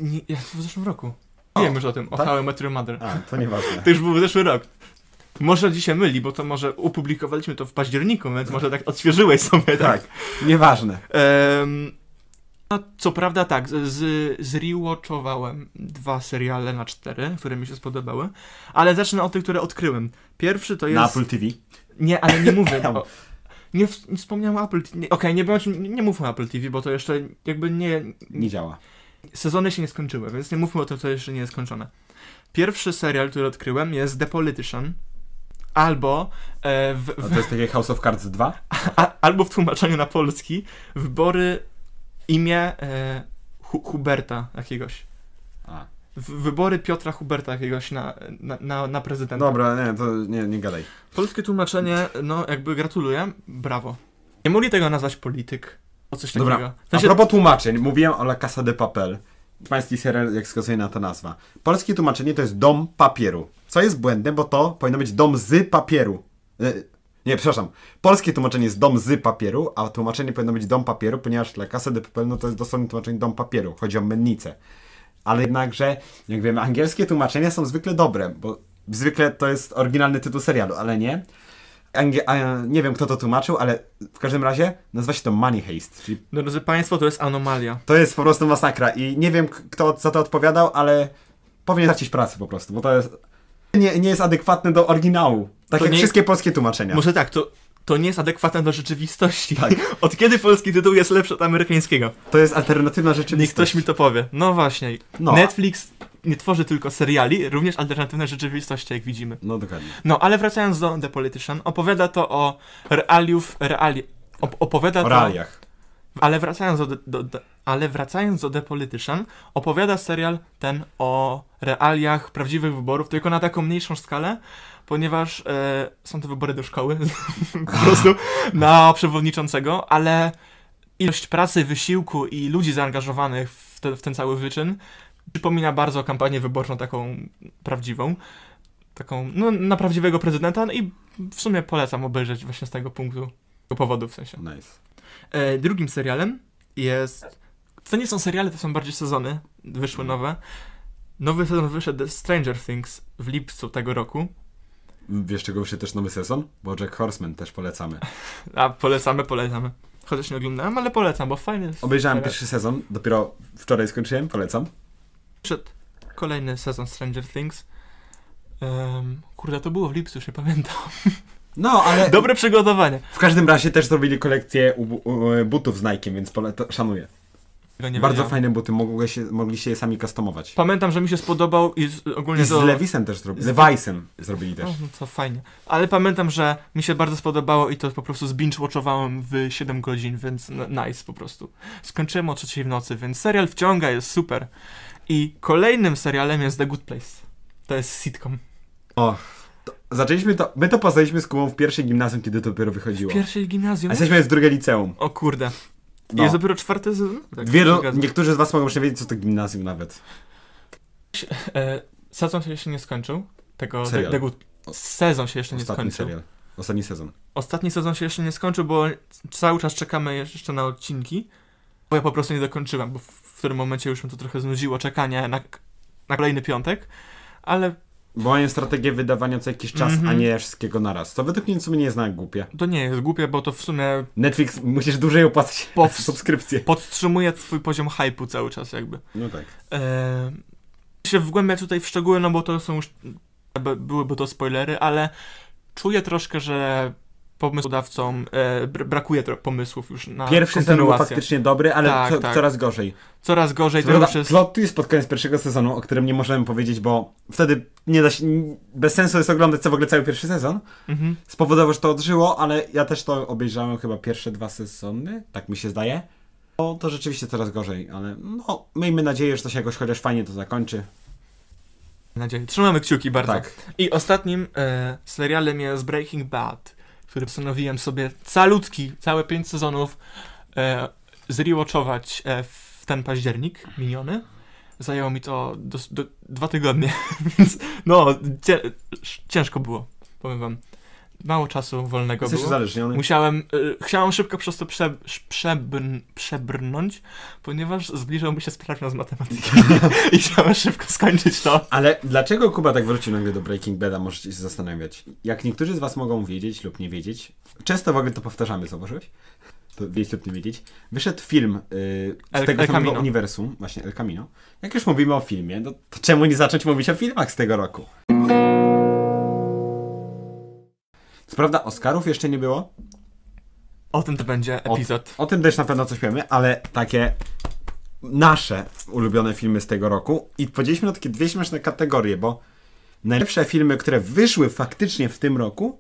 Nie, ja w zeszłym roku. Nie wiem już o tym, o tak? How I Met Your Mother. A, to nieważne. To już był zeszły rok. Może ci się myli, bo to może opublikowaliśmy to w październiku, więc może tak odświeżyłeś sobie, tak? Tak, nieważne. Um, no, co prawda tak, zrewatchowałem dwa seriale na cztery, które mi się spodobały, ale zacznę od tych, które odkryłem. Pierwszy to jest... Na Apple T V? Nie, ale nie mówię. O... Nie, w... nie wspomniałem o Apple T V. Okej, okay, nie, bądź... nie mówmy o Apple T V, bo to jeszcze jakby nie... Nie działa. Sezony się nie skończyły, więc nie mówmy o tym, co jeszcze nie jest skończone. Pierwszy serial, który odkryłem, jest The Politician. Albo... E, w, w, to jest takie House of Cards dwa? A, albo w tłumaczeniu na polski wybory imię e, Hu, Huberta jakiegoś. A. W, wybory Piotra Huberta jakiegoś na, na, na, na prezydenta. Dobra, nie, to nie, nie gadaj. Polskie tłumaczenie, no jakby gratuluję, brawo. Nie mogli tego nazwać polityk. Coś takiego. Dobra, w sensie... a propos tłumaczeń, mówiłem o La Casa de Papel. Hiszpański serial, jak wskazuje na to nazwa. Polskie tłumaczenie to jest Dom Papieru. Co jest błędne, bo to powinno być Dom z Papieru. Nie, przepraszam. Polskie tłumaczenie jest Dom z Papieru, a tłumaczenie powinno być Dom Papieru, ponieważ La Casa de Papel no to jest dosłownie tłumaczenie Dom Papieru. Chodzi o mennicę. Ale jednakże, jak wiemy, angielskie tłumaczenia są zwykle dobre, bo zwykle to jest oryginalny tytuł serialu, ale nie. Angie, a, nie wiem, kto to tłumaczył, ale w każdym razie nazywa się to Money Heist. Czyli... Drodzy Państwo, to jest anomalia. To jest po prostu masakra i nie wiem, kto za to odpowiadał, ale powinien tracić pracę po prostu, bo to jest... nie, nie jest adekwatne do oryginału. Tak to jak nie... wszystkie polskie tłumaczenia. Może tak, to... To nie jest adekwatne do rzeczywistości. Tak. Od kiedy polski tytuł jest lepszy od amerykańskiego? To jest alternatywna rzeczywistość. Niech ktoś mi to powie. No właśnie. No. Netflix nie tworzy tylko seriali, również alternatywne rzeczywistości, jak widzimy. No dokładnie. No, ale wracając do The Politician, opowiada to o realiów... Reali, op, opowiada o realiach. To, ale wracając do, do, do... Ale wracając do The Politician, opowiada serial ten o realiach prawdziwych wyborów, tylko na taką mniejszą skalę, ponieważ e, są to wybory do szkoły, po prostu, na przewodniczącego, ale ilość pracy, wysiłku i ludzi zaangażowanych w, te, w ten cały wyczyn przypomina bardzo kampanię wyborczą taką prawdziwą, taką, no, na prawdziwego prezydenta, no i w sumie polecam obejrzeć właśnie z tego punktu, powodu w sensie. Nice. E, drugim serialem jest, to nie są seriale, to są bardziej sezony, wyszły nowe. Nowy sezon wyszedł Stranger Things w lipcu tego roku. Wiesz, czego wyszedł też nowy sezon? Bo Jack Horseman też polecamy. A, polecamy, polecamy. Chociaż nie oglądałem, ale polecam, bo fajny jest. Obejrzałem serial. Pierwszy sezon, dopiero wczoraj skończyłem, polecam. Przed kolejny sezon Stranger Things. Um, kurde, to było w lipcu, już nie pamiętam. No, ale... Dobre przygotowanie. W każdym razie też zrobili kolekcję u, u, butów z Nike'em, więc pole... szanuję. Bardzo wiedziałem. Fajne buty, mogli się, mogli się je sami customować. Pamiętam, że mi się spodobał i z, ogólnie I z do... Lewisem też zrobili. Z Lewisem zrobili też. No, no to fajnie. Ale pamiętam, że mi się bardzo spodobało i to po prostu zbinge-watchowałem w siedem godzin, więc nice po prostu. Skończyłem o trzeciej w nocy, więc serial wciąga, jest super. I kolejnym serialem jest The Good Place. To jest sitcom. O, to, zaczęliśmy to, my to poznaliśmy z Kubą w pierwszej gimnazjum, kiedy to dopiero wychodziło. W pierwszej gimnazjum? A jesteśmy w drugiej liceum. O kurde. No. Jest dopiero czwarty sezon? Tak, Wielu, niektórzy z was mogą już nie wiedzieć, co to gimnazjum nawet. E, sezon się jeszcze nie skończył. Tego, serial. Te, tego, sezon się jeszcze Ostatni nie skończył. Serial. Ostatni sezon. Ostatni sezon się jeszcze nie skończył, bo cały czas czekamy jeszcze na odcinki. Bo ja po prostu nie dokończyłem, bo w, w którym momencie już mi to trochę znudziło czekanie na, na kolejny piątek. Ale... Bo mają strategię wydawania co jakiś czas, mm-hmm. a nie wszystkiego naraz. To według mnie w sumie nie jest głupie. To nie jest głupie, bo to w sumie... Netflix, musisz dłużej opłacać Powst- subskrypcję. Podtrzymuje twój poziom hype'u cały czas jakby. No tak. E... się wgłębiać tutaj w szczegóły, no bo to są już... Byłyby to spoilery, ale czuję troszkę, że pomysłodawcom e, brakuje tro- pomysłów już na Pierwszy sezon był faktycznie dobry, ale tak, co, tak. coraz gorzej. Coraz gorzej. To już jest... Plot twist pod koniec pierwszego sezonu, o którym nie możemy powiedzieć, bo wtedy nie da się, bez sensu jest oglądać co w ogóle cały pierwszy sezon. Mhm. Spowodowało, że to odżyło, ale ja też to obejrzałem chyba pierwsze dwa sezony, tak mi się zdaje. No to rzeczywiście coraz gorzej, ale no miejmy nadzieję, że to się jakoś chociaż fajnie to zakończy. Nadzieję. Trzymamy kciuki bardzo. Tak. I ostatnim e, serialem jest Breaking Bad, który postanowiłem sobie calutki, całe pięć sezonów e, zrewatchować e, w ten październik miniony. Zajęło mi to do, do, dwa tygodnie, więc no, cie, ciężko było, powiem wam. Mało czasu wolnego Jesteś było. Uzależniony. Musiałem, e, chciałem szybko przez to prze, przebrn, przebrnąć, ponieważ zbliżał mi się sprawdzian z matematyki i chciałem szybko skończyć to. Ale dlaczego Kuba tak wrócił nagle do Breaking Bada, możecie się zastanawiać. Jak niektórzy z was mogą wiedzieć lub nie wiedzieć, często w ogóle to powtarzamy, zauważyłeś? To wiedzieć lub nie wiedzieć. Wyszedł film y, z El, tego El samego uniwersum, właśnie El Camino. Jak już mówimy o filmie, no, to czemu nie zacząć mówić o filmach z tego roku? Co prawda Oscarów jeszcze nie było. O tym to będzie epizod. O, o tym też na pewno coś wiemy, ale takie nasze ulubione filmy z tego roku. I podzieliliśmy na takie dwie śmieszne kategorie, bo najlepsze filmy, które wyszły faktycznie w tym roku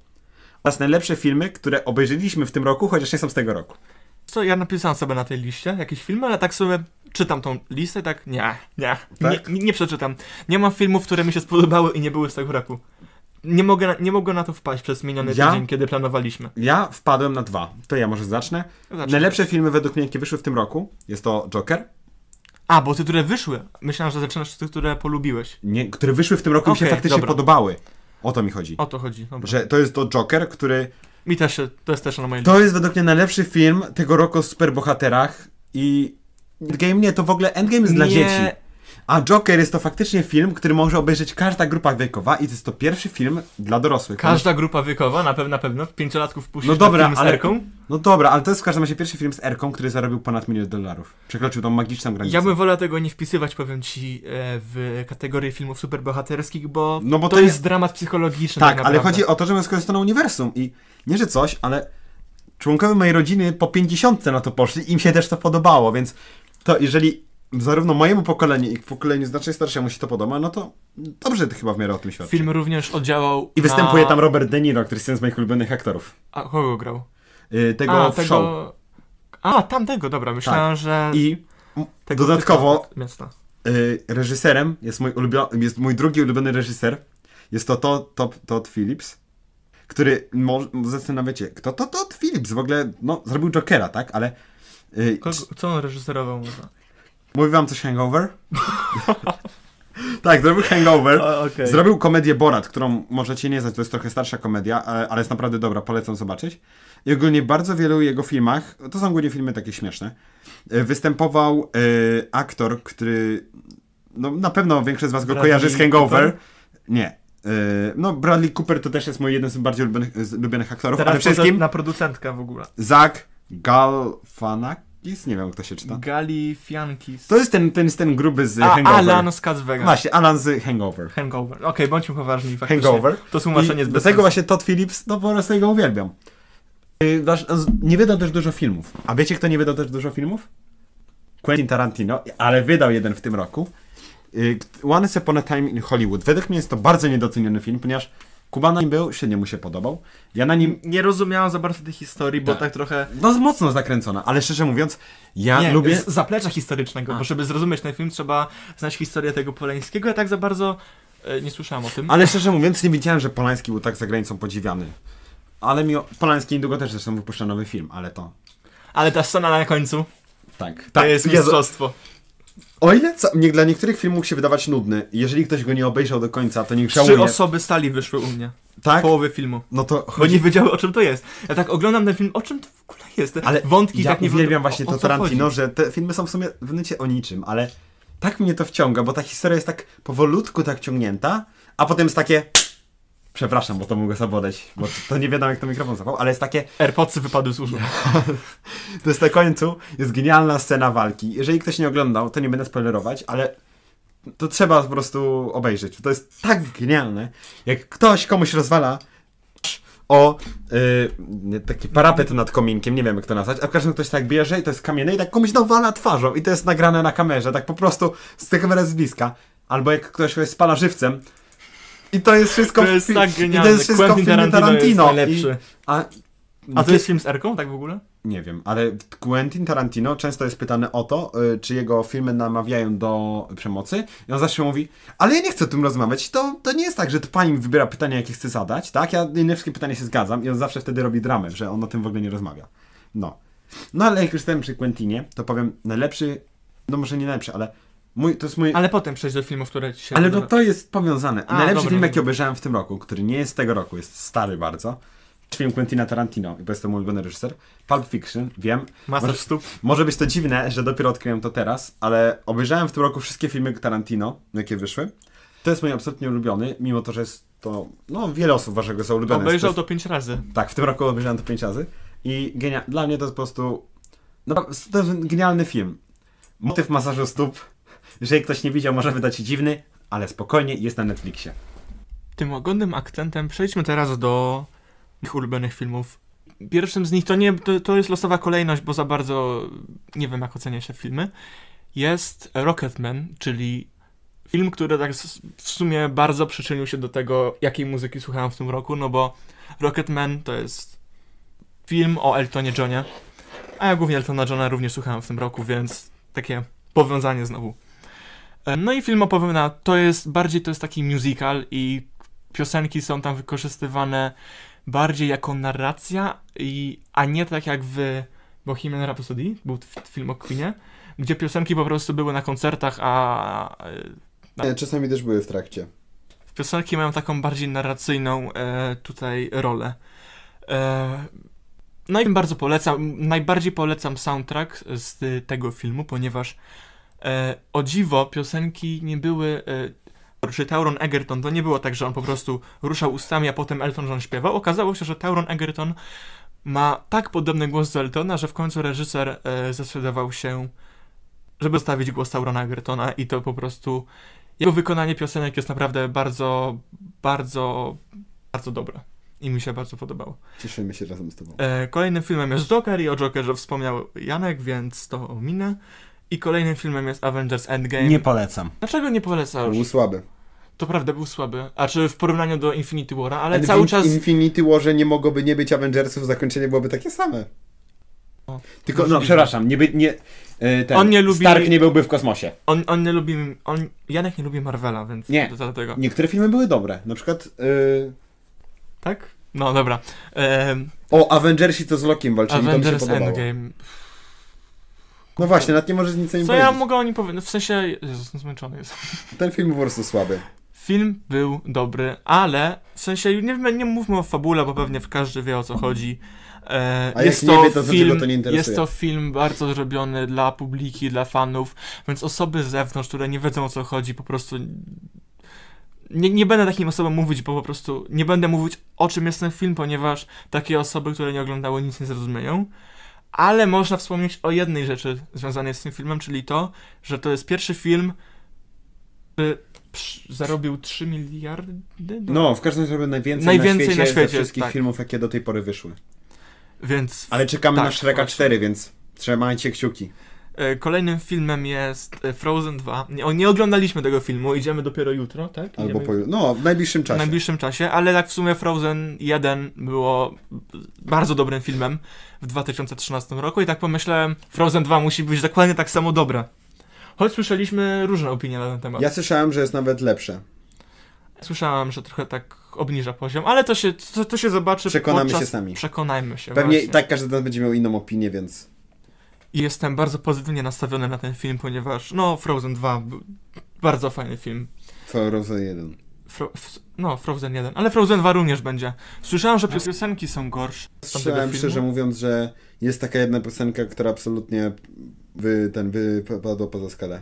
oraz najlepsze filmy, które obejrzeliśmy w tym roku, chociaż nie są z tego roku. Co, ja napisałem sobie na tej liście jakieś filmy, ale tak sobie czytam tą listę i tak nie, nie, tak? nie, nie przeczytam. Nie mam filmów, które mi się spodobały i nie były z tego roku. Nie mogę, nie mogę na to wpaść przez miniony ja, tydzień, kiedy planowaliśmy. Ja wpadłem na dwa. To ja może zacznę. zacznę. Najlepsze filmy według mnie, jakie wyszły w tym roku, jest to Joker. A, bo te, które wyszły. Myślałem, że zaczynasz z tych, które polubiłeś. Nie, które wyszły w tym roku okay, mi się faktycznie dobra. podobały. O to mi chodzi. O to chodzi. Dobra. Że to jest to Joker, który... Mi też, to jest też na mojej liście. To jest według mnie najlepszy film tego roku o superbohaterach i Endgame nie, to w ogóle Endgame jest nie. dla dzieci. A Joker jest to faktycznie film, który może obejrzeć każda grupa wiekowa i to jest to pierwszy film dla dorosłych. Każda Komuś... grupa wiekowa, na pewno, na pewno. Pięciolatków puścić no dobra, film z ale... Erką. No dobra, ale to jest w każdym razie pierwszy film z Erką, który zarobił ponad milion dolarów. Przekroczył tą magiczną granicę. Ja bym wolał tego nie wpisywać, powiem ci, w kategorię filmów superbohaterskich, bo, no bo to, to jest... jest dramat psychologiczny. Tak, tak ale chodzi o to, że my skorzystano uniwersum i nie, że coś, ale członkowie mojej rodziny po pięćdziesiątce na to poszli, im się też to podobało, więc to jeżeli... Zarówno mojemu pokoleniu, jak i pokoleniu znacznie starszemu się to podoba, no to dobrze to chyba w miarę o tym świadczy. Film również oddziałał i występuje na... tam Robert De Niro, który jest jednym z moich ulubionych aktorów. A kogo grał? Yy, tego A, w tego... show. A, tamtego, dobra, myślałem, tak. że... I tego dodatkowo miasta. Yy, reżyserem jest mój, ulubio... jest mój drugi ulubiony reżyser. Jest to Todd to, to, to Phillips, który, może zastanawiacie, kto to Todd Phillips? W ogóle, no, zrobił Jokera, tak? Ale... Yy, kogo, co on reżyserował może? Mówi wam coś Hangover? Tak, zrobił Hangover. O, okay. Zrobił komedię Borat, którą możecie nie znać, to jest trochę starsza komedia, ale jest naprawdę dobra, polecam zobaczyć. I ogólnie w bardzo wielu jego filmach, to są głównie filmy takie śmieszne, występował y, aktor, który no, na pewno większość z was go Bradley kojarzy z Hangover. Cooper? Nie. Y, no Bradley Cooper to też jest mój jeden z bardziej ulubionych, z ulubionych aktorów. Teraz ale wszystkim na producentkę w ogóle. Zach Galifianakis. Nie wiem, kto się czyta. Galifianakis. To jest ten, ten, ten gruby z A, Hangover. Alan z Cats Vegas. Właśnie, Alan z Hangover. Hangover. Okej, okay, bądźmy poważni faktycznie. Hangover. To tłumaczenie jest bez sensu. Tego właśnie Todd Phillips, no po prostu go uwielbiam. Nie wydał też dużo filmów. A wiecie, kto nie wydał też dużo filmów? Quentin Tarantino, ale wydał jeden w tym roku. Once Upon a Time in Hollywood. Według mnie jest to bardzo niedoceniony film, ponieważ Kuba na nim był, średnio mu się podobał. Ja na nim... Nie rozumiałam za bardzo tej historii, bo tak, tak trochę... No mocno zakręcona, ale szczerze mówiąc, ja nie, lubię... z zaplecza historycznego, A. bo żeby zrozumieć ten film, trzeba znać historię tego Polańskiego. Ja tak za bardzo e, nie słyszałam o tym. Ale szczerze mówiąc, nie wiedziałem, że Polański był tak za granicą podziwiany. Ale mi... Polański niedługo też zresztą wypuszcza nowy film, ale to... Ale ta scena na końcu. Tak. To tak, jest mistrzostwo. Jezu. O ile co? Dla niektórych film mógł się wydawać nudny. Jeżeli ktoś go nie obejrzał do końca, to niech żałuje. Trzy osoby stali wyszły u mnie. Tak? Połowy filmu. No to chodzi... Bo nie wiedziały, o czym to jest. Ja tak oglądam ten film, o czym to w ogóle jest. Ale wątki ja tak nie uwielbiam właśnie o, to o Tarantino, chodzi? Że te filmy są w sumie w necie o niczym, ale tak mnie to wciąga, bo ta historia jest tak powolutku tak ciągnięta, a potem jest takie... Przepraszam, bo to mogę zabodać, bo to, to nie wiadomo, jak to mikrofon zapał, ale jest takie... AirPodsy wypadły z uszu. To jest na końcu, jest genialna scena walki. Jeżeli ktoś nie oglądał, to nie będę spoilerować, ale to trzeba po prostu obejrzeć. To jest tak genialne, jak ktoś komuś rozwala o yy, taki parapet nad kominkiem, nie wiem jak to nazwać, a w każdym razie ktoś tak bierze i to jest kamienne i tak komuś nawala twarzą i to jest nagrane na kamerze, tak po prostu z tej kamery z bliska. Albo jak ktoś jest spala żywcem, i to jest wszystko to jest tak genialne. I to jest wszystko Quentin Tarantino, Tarantino. Jest najlepszy. I, a, a to jest film z Erką, tak w ogóle? Nie wiem, ale Quentin Tarantino często jest pytany o to, y, czy jego filmy namawiają do przemocy. I on zawsze mówi, ale ja nie chcę o tym rozmawiać. To, to nie jest tak, że to pani wybiera pytania, jakie chce zadać, tak? Ja na wszystkie pytania się zgadzam i on zawsze wtedy robi dramę, że on o tym w ogóle nie rozmawia. No. No ale jak już jestem przy Quentinie, to powiem najlepszy, no może nie najlepszy, ale Mój, to jest mój... Ale potem przejść do filmów, które ci się... Ale no to jest powiązane. A, najlepszy dobra, film, jaki obejrzałem w tym roku, który nie jest z tego roku, jest stary bardzo. Film Quentina Tarantino, bo jest to mój ulubiony reżyser. Pulp Fiction, wiem. Master może, stóp. Może być to dziwne, że dopiero odkryłem to teraz, ale obejrzałem w tym roku wszystkie filmy Tarantino, jakie wyszły. To jest mój absolutnie ulubiony, mimo to, że jest to... No, wiele osób uważa go za ulubiony. Obejrzał to pięć razy. Tak, w tym roku obejrzałem to pięć razy. I genia... dla mnie to jest po prostu... No, to jest genialny film. Motyw masażu stóp. Jeżeli ktoś nie widział, może wydać się dziwny, ale spokojnie, jest na Netflixie. Tym łagodnym akcentem przejdźmy teraz do moich ulubionych filmów. Pierwszym z nich, to nie, to, to jest losowa kolejność, bo za bardzo nie wiem, jak ocenia się filmy, jest Rocketman, czyli film, który tak w sumie bardzo przyczynił się do tego, jakiej muzyki słuchałem w tym roku, no bo Rocketman to jest film o Eltonie Johnie, a ja głównie Eltona Johna również słuchałem w tym roku, więc takie powiązanie znowu. No i film opowiada, to jest bardziej, to jest taki musical i piosenki są tam wykorzystywane bardziej jako narracja, i, a nie tak jak w Bohemian Rhapsody, był film o Queenie, gdzie piosenki po prostu były na koncertach, a... a... Czasami też były w trakcie. Piosenki mają taką bardziej narracyjną e, tutaj rolę. E, no i bardzo polecam, najbardziej polecam soundtrack z tego filmu, ponieważ e, o dziwo piosenki nie były... E, czy Tauron Egerton, to nie było tak, że on po prostu ruszał ustami, a potem Elton John śpiewał. Okazało się, że Tauron Egerton ma tak podobny głos do Eltona, że w końcu reżyser e, zdecydował się, żeby zostawić głos Taurona Egertona i to po prostu... Jego wykonanie piosenek jest naprawdę bardzo, bardzo, bardzo dobre. I mi się bardzo podobało. Cieszymy się razem z tobą. E, kolejnym filmem jest Joker i o Jokerze wspomniał Janek, więc to ominę. I kolejnym filmem jest Avengers Endgame. Nie polecam. Dlaczego nie polecasz? Był słaby. To prawda, był słaby. A czy w porównaniu do Infinity War'a, ale, ale cały w czas... w Infinity Warze nie mogłoby nie być Avengersów, zakończenie byłoby takie same. O, tylko, no, no przepraszam, nie by... Nie, ten, on nie lubi... Stark nie byłby w kosmosie. On, on nie lubi... On, Janek nie lubi Marvela, więc... Nie, do, do tego. Niektóre filmy były dobre, na przykład... Yy... Tak? No, dobra. Yy... O, Avengersi to z Lokiem walczyli, Avengers to mi się podobało. Endgame. No właśnie, nawet nie możesz nic o nim powiedzieć. Co ja mogę o nim powiedzieć? No w sensie... Jezus, no zmęczony jest. Ten film był po prostu słaby. Film był dobry, ale... W sensie, nie, nie mówmy o fabule, bo pewnie każdy wie, o co chodzi. E, A jest jak to nie wie, to film, dlaczego to nie interesuje? Jest to film bardzo zrobiony dla publiki, dla fanów, więc osoby z zewnątrz, które nie wiedzą, o co chodzi, po prostu... Nie, nie będę takim osobom mówić, bo po prostu nie będę mówić, o czym jest ten film, ponieważ takie osoby, które nie oglądały, nic nie zrozumieją. Ale można wspomnieć o jednej rzeczy związanej z tym filmem, czyli to, że to jest pierwszy film, który zarobił trzy miliardy? Do... No, w każdym razie zrobił najwięcej, najwięcej na świecie, na świecie ze wszystkich tak. filmów, jakie do tej pory wyszły. Więc... Ale czekamy tak, na Shreka cztery, więc trzymajcie kciuki. Kolejnym filmem jest Frozen dwa. Nie, nie oglądaliśmy tego filmu, idziemy dopiero jutro, tak? Idziemy... Albo po... No, w najbliższym czasie. W najbliższym czasie, ale tak w sumie Frozen jeden było bardzo dobrym filmem w dwa tysiące trzynastym roku i tak pomyślałem, Frozen dwa musi być dokładnie tak samo dobre. Choć słyszeliśmy różne opinie na ten temat. Ja słyszałem, że jest nawet lepsze. Słyszałem, że trochę tak obniża poziom, ale to się, to, to się zobaczy. Przekonamy podczas... się sami. Przekonajmy się. Pewnie właśnie. Tak każdy z nas będzie miał inną opinię, więc... Jestem bardzo pozytywnie nastawiony na ten film, ponieważ no Frozen dwa, bardzo fajny film. Frozen jeden. Fro, no Frozen jeden, ale Frozen dwa również będzie. Słyszałem, że piosenki są gorsze. Słyszałem szczerze mówiąc, że jest taka jedna piosenka, która absolutnie wy, ten wypadła poza skalę.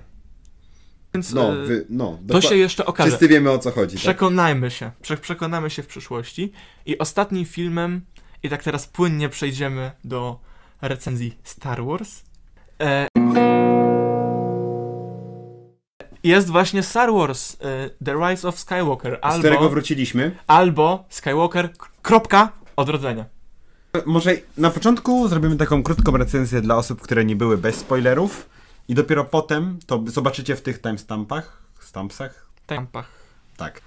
Więc no, wy, no, to się jeszcze okaże. Wszyscy wiemy, o co chodzi. Przekonajmy tak? się, Prze przekonamy się w przyszłości. I ostatnim filmem, i tak teraz płynnie przejdziemy do recenzji Star Wars. E... Jest właśnie Star Wars e... The Rise of Skywalker. Albo, z którego wróciliśmy. Albo Skywalker, kropka, odrodzenia. Może na początku zrobimy taką krótką recenzję dla osób, które nie były, bez spoilerów. I dopiero potem to zobaczycie w tych timestampach. Stampsach? Stampach. Tak.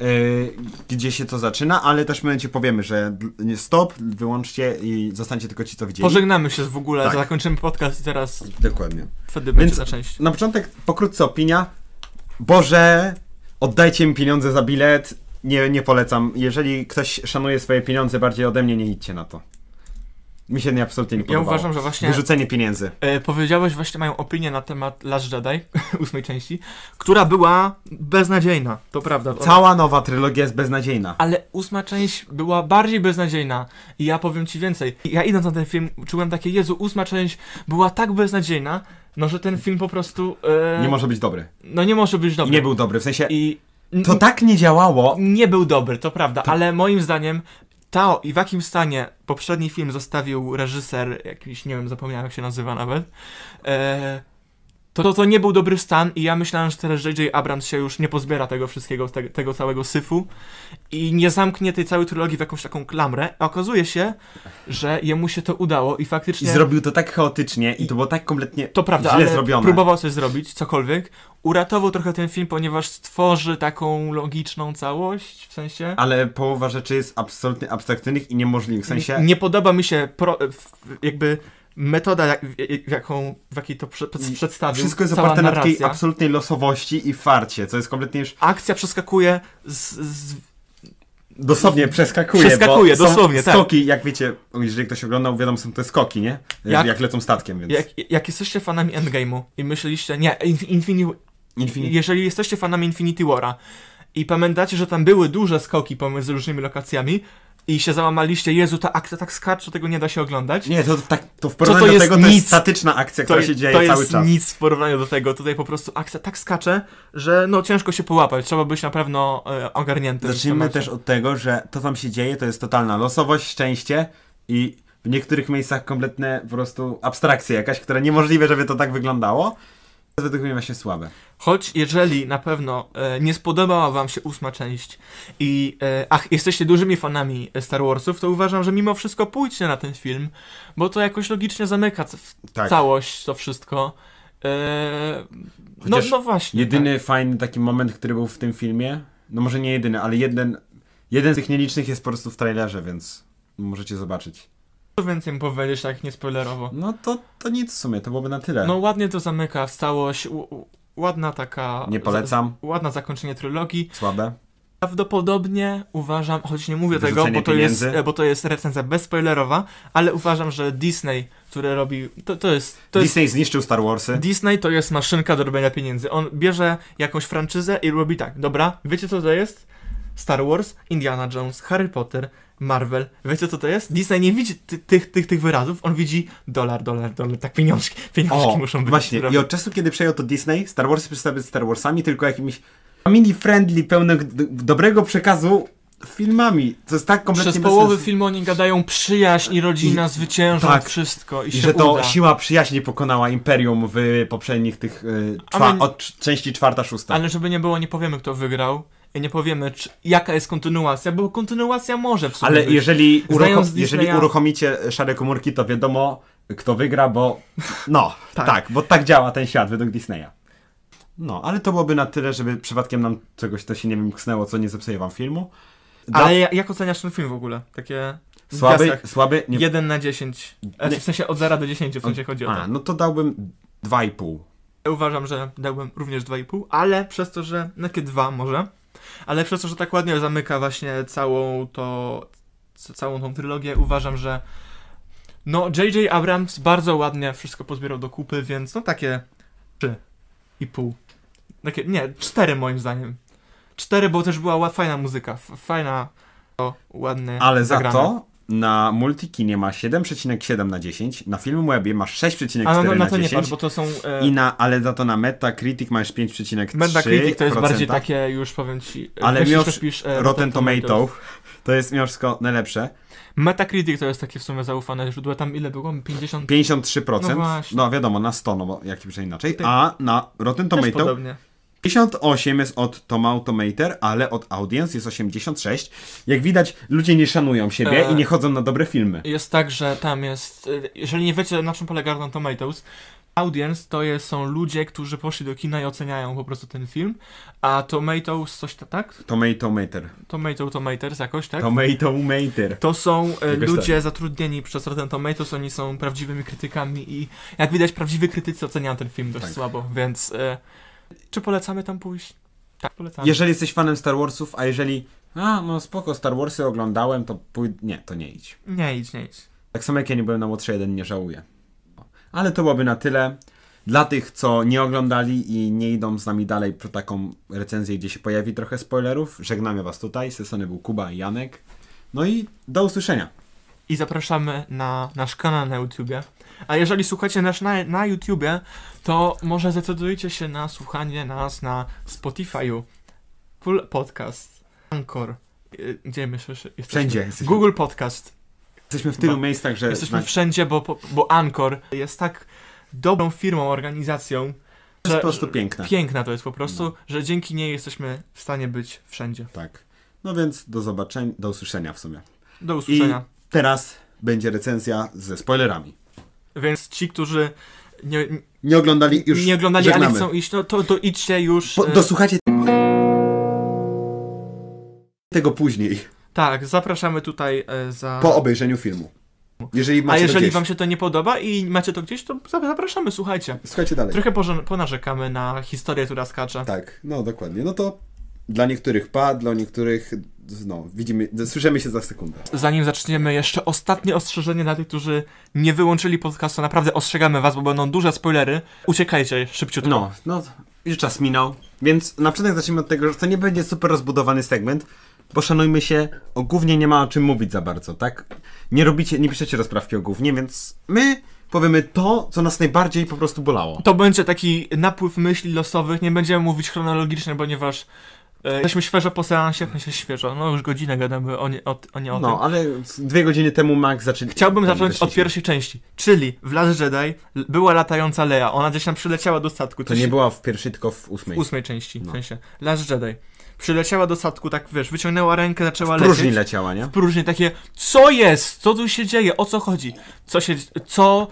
Yy, gdzie się to zaczyna, ale też my ci powiemy, że nie stop, wyłączcie i zostańcie tylko ci, co widzieli. Pożegnamy się w ogóle, tak. Zakończymy podcast i teraz... Dokładnie. Wtedy będzie ta część. Na początek pokrótce opinia. Boże, oddajcie mi pieniądze za bilet. Nie, nie polecam. Jeżeli ktoś szanuje swoje pieniądze bardziej ode mnie, nie idźcie na to. Mi się nie absolutnie nie podobało. Ja uważam, że właśnie... Wyrzucenie pieniędzy. E, powiedziałeś właśnie moją opinię na temat Last Jedi, ósmej części, która była beznadziejna, to prawda. Cała nowa trylogia jest beznadziejna. Ale ósma część była bardziej beznadziejna. I ja powiem ci więcej. Ja idąc na ten film czułem takie, Jezu, ósma część była tak beznadziejna, no że ten film po prostu... E... Nie może być dobry. No nie może być dobry. I nie był dobry, w sensie... I... To tak nie działało. Nie był dobry, to prawda, to... ale moim zdaniem... To i w jakim stanie poprzedni film zostawił reżyser, jakiś, nie wiem, zapomniałem jak się nazywa nawet, e, to, to to nie był dobry stan i ja myślałem, że teraz J J Abrams się już nie pozbiera tego wszystkiego, te, tego całego syfu i nie zamknie tej całej trylogii w jakąś taką klamrę, a okazuje się, że jemu się to udało i faktycznie... I zrobił to tak chaotycznie i to było tak kompletnie to prawda, źle ale zrobione. Próbował coś zrobić, cokolwiek. Uratował trochę ten film, ponieważ stworzy taką logiczną całość, w sensie... Ale połowa rzeczy jest absolutnie abstrakcyjnych i niemożliwych, w sensie... Nie, nie podoba mi się pro, jakby metoda, jak, jaką, w jakiej to prze, przedstawił. Wszystko jest oparte na takiej absolutnej losowości i farcie, co jest kompletnie już... Akcja przeskakuje z... z... Dosłownie przeskakuje, przeskakuje bo dosłownie, są skoki, tak. Jak wiecie, jeżeli ktoś oglądał, wiadomo, są te skoki, nie? Jak, jak lecą statkiem, więc... Jak, jak jesteście fanami Endgame'u i myśleliście... Nie, Infinity... Infin... Jeżeli jesteście fanami Infinity War'a i pamiętacie, że tam były duże skoki pomiędzy różnymi lokacjami, i się załamaliście, Jezu, ta akcja tak skacze, tego nie da się oglądać. Nie, to, tak, to w porównaniu to do jest tego nic. To jest statyczna akcja, to, która się dzieje cały czas. To jest nic w porównaniu do tego, tutaj po prostu akcja tak skacze, że no ciężko się połapać, trzeba być na pewno e, ogarniętym. Zacznijmy też od tego, że to tam się dzieje, to jest totalna losowość, szczęście i w niektórych miejscach kompletne po prostu abstrakcja jakaś, która niemożliwe, żeby to tak wyglądało. Według mnie właśnie słabe. Choć jeżeli na pewno e, nie spodobała wam się ósma część i e, ach, jesteście dużymi fanami Star Warsów, to uważam, że mimo wszystko pójdźcie na ten film, bo to jakoś logicznie zamyka tak. całość to wszystko. E, no, no właśnie. Jedyny tak. fajny taki moment, który był w tym filmie, no może nie jedyny, ale jeden, jeden z tych nielicznych jest po prostu w trailerze, więc możecie zobaczyć. Więcej powiedzieć, tak niespoilerowo. No to, to nic w sumie, to byłoby na tyle. No ładnie to zamyka w całość, u, u, ładna taka... Nie polecam. Za, ładne zakończenie trylogii. Słabe. Prawdopodobnie uważam, choć nie mówię Wyrzucenie tego, bo to, jest, bo to jest recenzja bezspoilerowa, ale uważam, że Disney, który robi... To, to jest... To Disney jest, zniszczył Star Warsy. Disney to jest maszynka do robienia pieniędzy. On bierze jakąś franczyzę i robi tak, dobra, wiecie co to jest? Star Wars, Indiana Jones, Harry Potter, Marvel. Wiecie co to jest? Disney nie widzi ty, tych, tych, tych wyrazów, on widzi dolar, dolar, dolar, tak pieniążki, pieniążki o, muszą być. Właśnie, i od czasu, kiedy przejął to Disney, Star Warsy przestały być Star Warsami, tylko jakimiś family-friendly, pełnych dobrego przekazu filmami. To jest tak kompletnie Przez połowy bez... filmu oni gadają przyjaźń i rodzina I, zwycięża tak. wszystko i, I się że to uda. Siła przyjaźni pokonała Imperium w poprzednich tych y, czwa, my, od części czwarta, szósta. Ale żeby nie było, nie powiemy kto wygrał. Nie powiemy, czy, jaka jest kontynuacja, bo kontynuacja może w sumie Ale być. jeżeli, uruchom Disneya... jeżeli uruchomicie szare komórki, to wiadomo, kto wygra, bo no, tak. tak, bo tak działa ten świat według Disneya. No, ale to byłoby na tyle, żeby przypadkiem nam czegoś to się nie wymknęło, co nie zepsuje wam filmu. Da... Ale jak oceniasz ten film w ogóle? Takie... Słaby, słaby... Nie... jeden na dziesięć. Nie. W sensie od zera do dziesięciu, w sensie chodzi o to. A, no to dałbym dwa i pół. Ja uważam, że dałbym również dwa i pół, ale przez to, że... No takie dwa może. Ale przez to, że tak ładnie zamyka właśnie całą to, całą tą trylogię, uważam, że no J J Abrams bardzo ładnie wszystko pozbierał do kupy, więc no takie trzy i pół. Takie, nie, cztery moim zdaniem. cztery, bo też była fajna muzyka, fajna, to ładne Ale zagrane. Za to na Multikinie ma siedem przecinek siedem na dziesięć, na Filmwebie ma sześć przecinek cztery no, no, na to dziesięć, nie patrz, bo to są, e... I na, ale za to na Metacritic masz pięć przecinek trzy procent. Metacritic to jest bardziej takie, już powiem ci, ale mimo e, Rotten Tomatoes, to jest mimo wszystko najlepsze. Metacritic to jest takie w sumie zaufane źródło, tam ile było? pięćdziesiąt... pięćdziesiąt trzy procent, no, właśnie. No wiadomo, na sto, no bo jakby się inaczej, a na Rotten Tomatoes pięćdziesiąt osiem jest od Tomau Tomater, ale od Audience jest osiemdziesiąt sześć. Jak widać, ludzie nie szanują siebie eee, i nie chodzą na dobre filmy. Jest tak, że tam jest... Jeżeli nie wiecie, na czym polega Rotten Tomatoes, Audience to jest, są ludzie, którzy poszli do kina i oceniają po prostu ten film, a Tomatoes coś tak? Tomatometer. Tomato Tomaters jakoś, tak? Tomatometer. To są jakoś ludzie tak. zatrudnieni przez Rotten Tomatoes, oni są prawdziwymi krytykami i jak widać, prawdziwi krytycy oceniają ten film dość tak. słabo, więc... E, Czy polecamy tam pójść? Tak, polecamy. Jeżeli jesteś fanem Star Warsów, a jeżeli a, no spoko, Star Warsy oglądałem, to pój... Nie, to nie idź. Nie idź, nie idź. Tak samo jak ja nie byłem na Łotrze jeden, nie żałuję. Ale to byłoby na tyle. Dla tych, co nie oglądali i nie idą z nami dalej po taką recenzję, gdzie się pojawi trochę spoilerów, żegnamy was tutaj. Sesony był Kuba i Janek. No i do usłyszenia. I zapraszamy na nasz kanał na YouTubie. A jeżeli słuchacie nas na, na YouTubie, to może zdecydujcie się na słuchanie nas na Spotify'u, Apple Podcast, Anchor, gdzie my jesteśmy? Wszędzie jesteśmy. Google Podcast. Jesteśmy w tylu bo, miejscach, że... Jesteśmy na... wszędzie, bo, bo Anchor jest tak dobrą firmą, organizacją, to jest że, po prostu piękna. Piękna to jest po prostu, no. że dzięki niej jesteśmy w stanie być wszędzie. Tak. No więc do zobaczenia, do usłyszenia w sumie. Do usłyszenia. I... Teraz będzie recenzja ze spoilerami. Więc ci, którzy nie, nie oglądali, już nie oglądali, żegnamy. Ale chcą iść, no to, to idźcie już. Po, dosłuchajcie tego później. Tak, zapraszamy tutaj za... Po obejrzeniu filmu. Jeżeli macie A jeżeli wam się to nie podoba i macie to gdzieś, to zapraszamy, słuchajcie. Słuchajcie dalej. Trochę ponarzekamy na historię, która skacze. Tak, no dokładnie. No to dla niektórych pa, dla niektórych... No, widzimy, słyszymy się za sekundę. Zanim zaczniemy, jeszcze ostatnie ostrzeżenie dla tych, którzy nie wyłączyli podcastu. Naprawdę ostrzegamy was, bo będą duże spoilery. Uciekajcie szybciutko. No, no, już czas minął. Więc na początek zaczniemy od tego, że to nie będzie super rozbudowany segment, bo szanujmy się, o gównie nie ma o czym mówić za bardzo, tak? Nie robicie, nie piszecie rozprawki o gównie, więc my powiemy to, co nas najbardziej po prostu bolało. To będzie taki napływ myśli losowych, nie będziemy mówić chronologicznie, ponieważ e, jesteśmy świeżo po seansie, w sensie świeżo, no już godzinę gadamy o nie o, o, nie o no, tym. No, ale dwie godziny temu Max zaczęli... Chciałbym zacząć od pierwszej części, czyli w Last Jedi była latająca Leia, ona gdzieś tam przyleciała do statku. To nie się... była w pierwszej, tylko w ósmej. W ósmej części, no. W sensie Last Jedi. Przyleciała do statku, tak wiesz, wyciągnęła rękę, zaczęła lecieć. W próżni lecieć. leciała, nie? W próżni, takie, co jest? Co tu się dzieje? O co chodzi? Co się, co,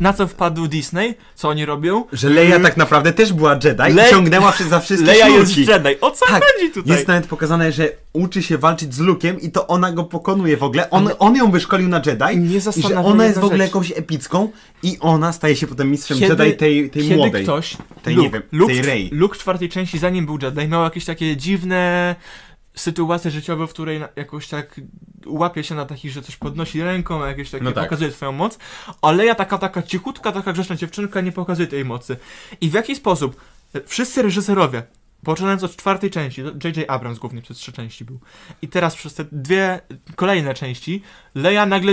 na co wpadł Disney? Co oni robią? Że Leia hmm. tak naprawdę też była Jedi Le... i ciągnęła się za wszystkie Leia sznurki. Jest Jedi, o co tak, chodzi tutaj? Jest nawet pokazane, że uczy się walczyć z Luke'em i to ona go pokonuje w ogóle. On, on ją wyszkolił na Jedi nie i że ona jest w ogóle jakąś epicką i ona staje się potem mistrzem kiedy, Jedi tej, tej kiedy młodej. Ktoś, tej, Luke, nie wiem, Luke, tej Rey. Luke czwartej części, zanim był Jedi, miał jakieś takie dziwne sytuacje życiowe, w której jakoś tak łapie się na takich, że coś podnosi ręką, jakieś takie, no tak. pokazuje swoją moc, ale ja taka, taka cichutka, taka grzeczna dziewczynka nie pokazuje tej mocy. I w jaki sposób wszyscy reżyserowie, poczynając od czwartej części, J J Abrams głównie przez trzy części był, i teraz przez te dwie kolejne części, Leia nagle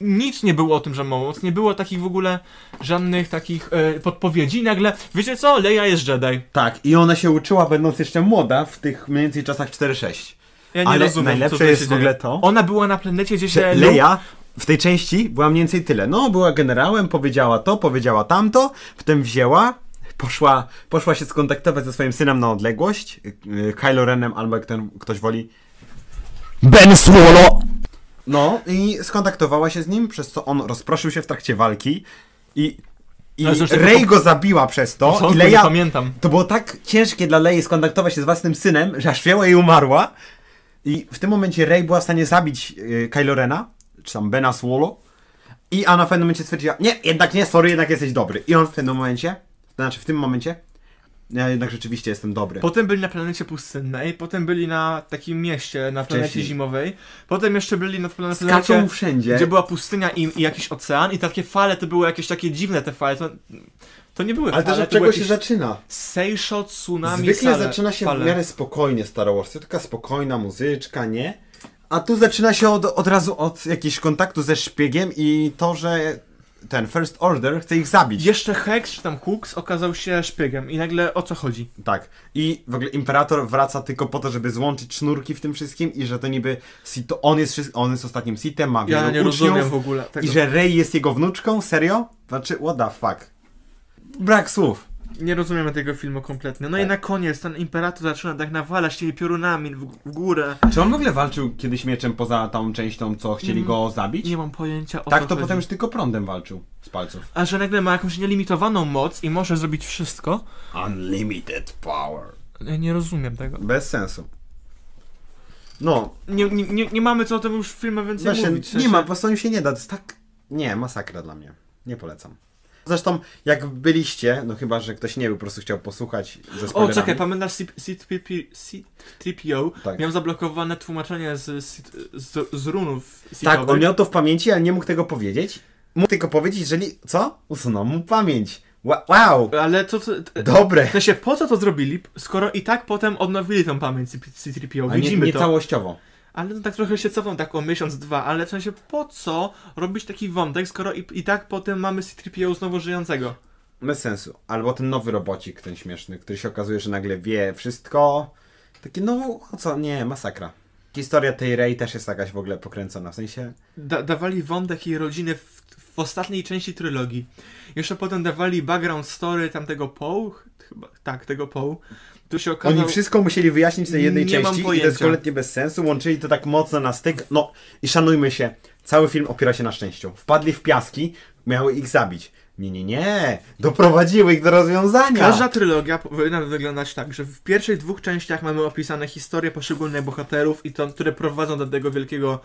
nic nie było o tym, że ma moc, nie było takich w ogóle żadnych takich y, podpowiedzi, nagle, wiecie co, Leia jest Jedi. Tak, i ona się uczyła będąc jeszcze młoda w tych mniej więcej czasach cztery sześć. Ja nie Ale rozumiem, najlepsze co jest w ogóle to... Ona była na planecie, gdzie się... Leia... W tej części była mniej więcej tyle, no była generałem, powiedziała to, powiedziała tamto, potem wzięła, poszła, poszła się skontaktować ze swoim synem na odległość, Kylo Renem albo jak ten ktoś woli, Ben Solo! No i skontaktowała się z nim, przez co on rozproszył się w trakcie walki i... I no, Rey go zabiła przez to no, i Leia... pamiętam. To było tak ciężkie dla Lei skontaktować się z własnym synem, że aż wzięła i umarła. I w tym momencie Rey była w stanie zabić yy, Kylo Rena, czy tam Bena Solo. I ona w pewnym momencie stwierdziła, nie, jednak nie, sorry, jednak jesteś dobry. I on w pewnym momencie, to znaczy w tym momencie, ja jednak rzeczywiście jestem dobry. Potem byli na planecie pustynnej, potem byli na takim mieście, na planecie Wcześniej. zimowej. Potem jeszcze byli na planecie, Skaczą wszędzie. Gdzie była pustynia i, i jakiś ocean. I takie fale, to były jakieś takie dziwne te fale. To, to nie były Ale fale, to od czego jakieś... się zaczyna? Seisho, tsunami, Zwykle sale, zaczyna się fale. w miarę spokojnie Star Wars. Taka spokojna muzyczka, nie? A tu zaczyna się od, od razu od jakiegoś kontaktu ze szpiegiem i to, że... Ten First Order chce ich zabić. Jeszcze Hex, czy tam Hux okazał się szpiegiem i nagle o co chodzi? Tak. I w ogóle Imperator wraca tylko po to, żeby złączyć sznurki w tym wszystkim i że to niby to on jest on jest ostatnim Sithem, ma wielu uczniów. Ja nie rozumiem w ogóle tego. I że Rey jest jego wnuczką? Serio? Znaczy, what the fuck? Brak słów. Nie rozumiemy tego filmu kompletnie. No tak. I na koniec ten Imperator zaczyna tak nawalać tymi piorunami w, w górę. Czy on w ogóle walczył kiedyś mieczem poza tą częścią, co chcieli mm, go zabić? Nie mam pojęcia o Tak, to chodzi. Potem już tylko prądem walczył z palców. A że nagle ma jakąś nielimitowaną moc i może zrobić wszystko? Unlimited power. Ja nie rozumiem tego. Bez sensu. No. Nie, nie, nie, nie mamy co o tym już w filmie więcej Zresztą, mówić. Nie ma, po prostu się nie da. To jest tak... Nie, masakra dla mnie. Nie polecam. Zresztą, jak byliście, no chyba, że ktoś nie był, po prostu chciał posłuchać ze spoilerami. O, czekaj, pamiętasz C trzy P O? Tak. Miał zablokowane tłumaczenie z, z, z runów. Tak, on miał to w pamięci, ale nie mógł tego powiedzieć. Mógł tylko powiedzieć, że... Co? Usunął mu pamięć. Wow! Ale to... to Dobre! W sensie, po co to zrobili, skoro i tak potem odnowili tą pamięć C trzy P O? Widzimy nie, nie to. całościowo. Ale no tak trochę się cofam tak o miesiąc, dwa, ale w sensie po co robić taki wątek, skoro i, i tak potem mamy C trzy P O znowu żyjącego? Bez sensu. Albo ten nowy robocik, ten śmieszny, który się okazuje, że nagle wie wszystko. Takie no, co? Nie, masakra. Historia tej Rey też jest jakaś w ogóle pokręcona, w sensie... Da dawali wątek jej rodziny w, w ostatniej części trylogii. Jeszcze potem dawali background story tamtego Poe, chyba, tak, tego Poe. Tu się okazał... Oni wszystko musieli wyjaśnić w tej jednej nie części i to jest kompletnie bez sensu, łączyli to tak mocno na styk, no i szanujmy się, cały film opiera się na szczęściu. Wpadli w piaski, miały ich zabić. Nie, nie, nie, doprowadziły ich do rozwiązania. Każda trylogia powinna wyglądać tak, że w pierwszych dwóch częściach mamy opisane historie poszczególnych bohaterów i to, które prowadzą do tego wielkiego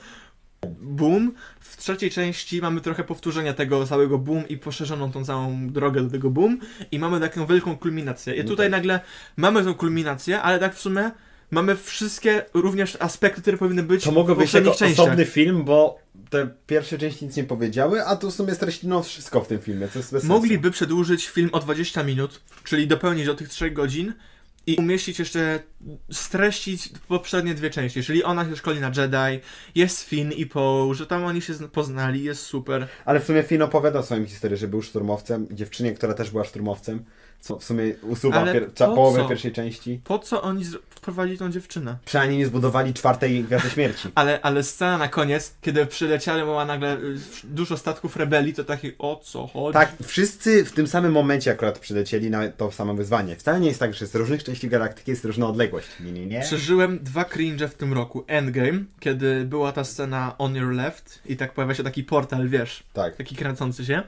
boom. W trzeciej części mamy trochę powtórzenia tego całego boom i poszerzoną tą całą drogę do tego boom i mamy taką wielką kulminację. I tutaj nagle mamy tą kulminację, ale tak w sumie mamy wszystkie również aspekty, które powinny być w poprzednich częściach. To mogłoby być osobny film, bo te pierwsze części nic nie powiedziały, a tu w sumie streślino wszystko w tym filmie, co jest bez sensu. Mogliby przedłużyć film o dwadzieścia minut, czyli dopełnić do tych trzech godzin i umieścić jeszcze streścić poprzednie dwie części, czyli ona się szkoli na Jedi, jest Finn i Poe, że tam oni się poznali, jest super. Ale w sumie Finn opowiada o swoim historii, że był szturmowcem, dziewczynie, która też była szturmowcem, co w sumie usuwa pier połowę co? pierwszej części. Po co oni wprowadzili tą dziewczynę? Przynajmniej nie zbudowali czwartej Gwiazdy Śmierci. ale, ale scena na koniec, kiedy przyleciało nagle dużo statków rebelii, to taki o co chodzi? Tak, wszyscy w tym samym momencie akurat przylecieli na to samo wyzwanie. Wcale nie jest tak, że z różnych części galaktyki jest różna odległość. Nie, nie, nie. Przeżyłem dwa cringe w tym roku. Endgame, kiedy była ta scena on your left i tak pojawia się taki portal, wiesz, tak. taki kręcący się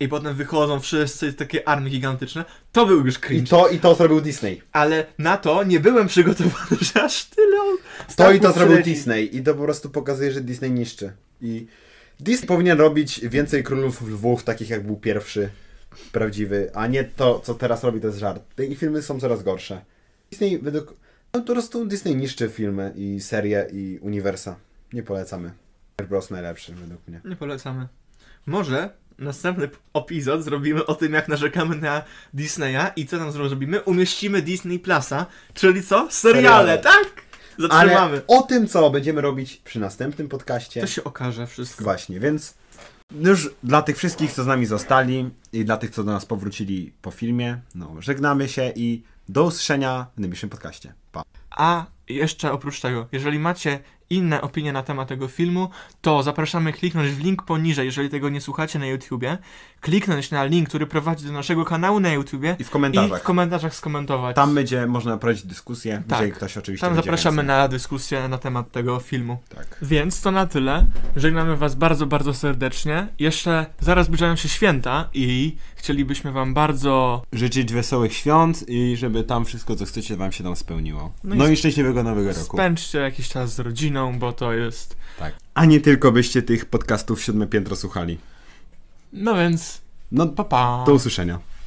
i potem wychodzą wszyscy takie armie gigantyczne. To był już cringe. I to, i to zrobił Disney. Ale na to nie byłem przygotowany, że aż tyle on... To i to zrobił przyleci. Disney. I to po prostu pokazuje, że Disney niszczy. I Disney powinien robić więcej Królów Lwów, takich jak był pierwszy, prawdziwy, a nie to, co teraz robi, to jest żart. Te ich filmy są coraz gorsze. Disney według... No po prostu Disney niszczy filmy i serie i uniwersa. Nie polecamy. Bros najlepszy według mnie. Nie polecamy. Może... Następny epizod zrobimy o tym, jak narzekamy na Disneya i co tam zrobimy? Umieścimy Disney Plusa, czyli co? Seriale, Seriale. tak? Zatrzymamy. Ale o tym, co będziemy robić przy następnym podcaście. To się okaże wszystko. Właśnie, więc już dla tych wszystkich, co z nami zostali i dla tych, co do nas powrócili po filmie, no żegnamy się i do usłyszenia w najbliższym podcaście. Pa. A jeszcze oprócz tego, jeżeli macie inne opinie na temat tego filmu, to zapraszamy kliknąć w link poniżej, jeżeli tego nie słuchacie na YouTubie, kliknąć na link, który prowadzi do naszego kanału na YouTubie i w komentarzach, i w komentarzach skomentować. Tam będzie można prowadzić dyskusję, tak. jeżeli ktoś oczywiście tam zapraszamy więcej. na dyskusję na temat tego filmu. Tak. Więc to na tyle. Żegnamy was bardzo, bardzo serdecznie. Jeszcze zaraz zbliżają się święta i chcielibyśmy wam bardzo życzyć wesołych świąt i żeby tam wszystko, co chcecie, wam się tam spełniło. No, no i, i szczęśliwego nowego roku. Spędźcie jakiś czas z rodziną, bo to jest... Tak. A nie tylko byście tych podcastów Siódme Piętro słuchali. No więc... No, pa, pa. Do usłyszenia.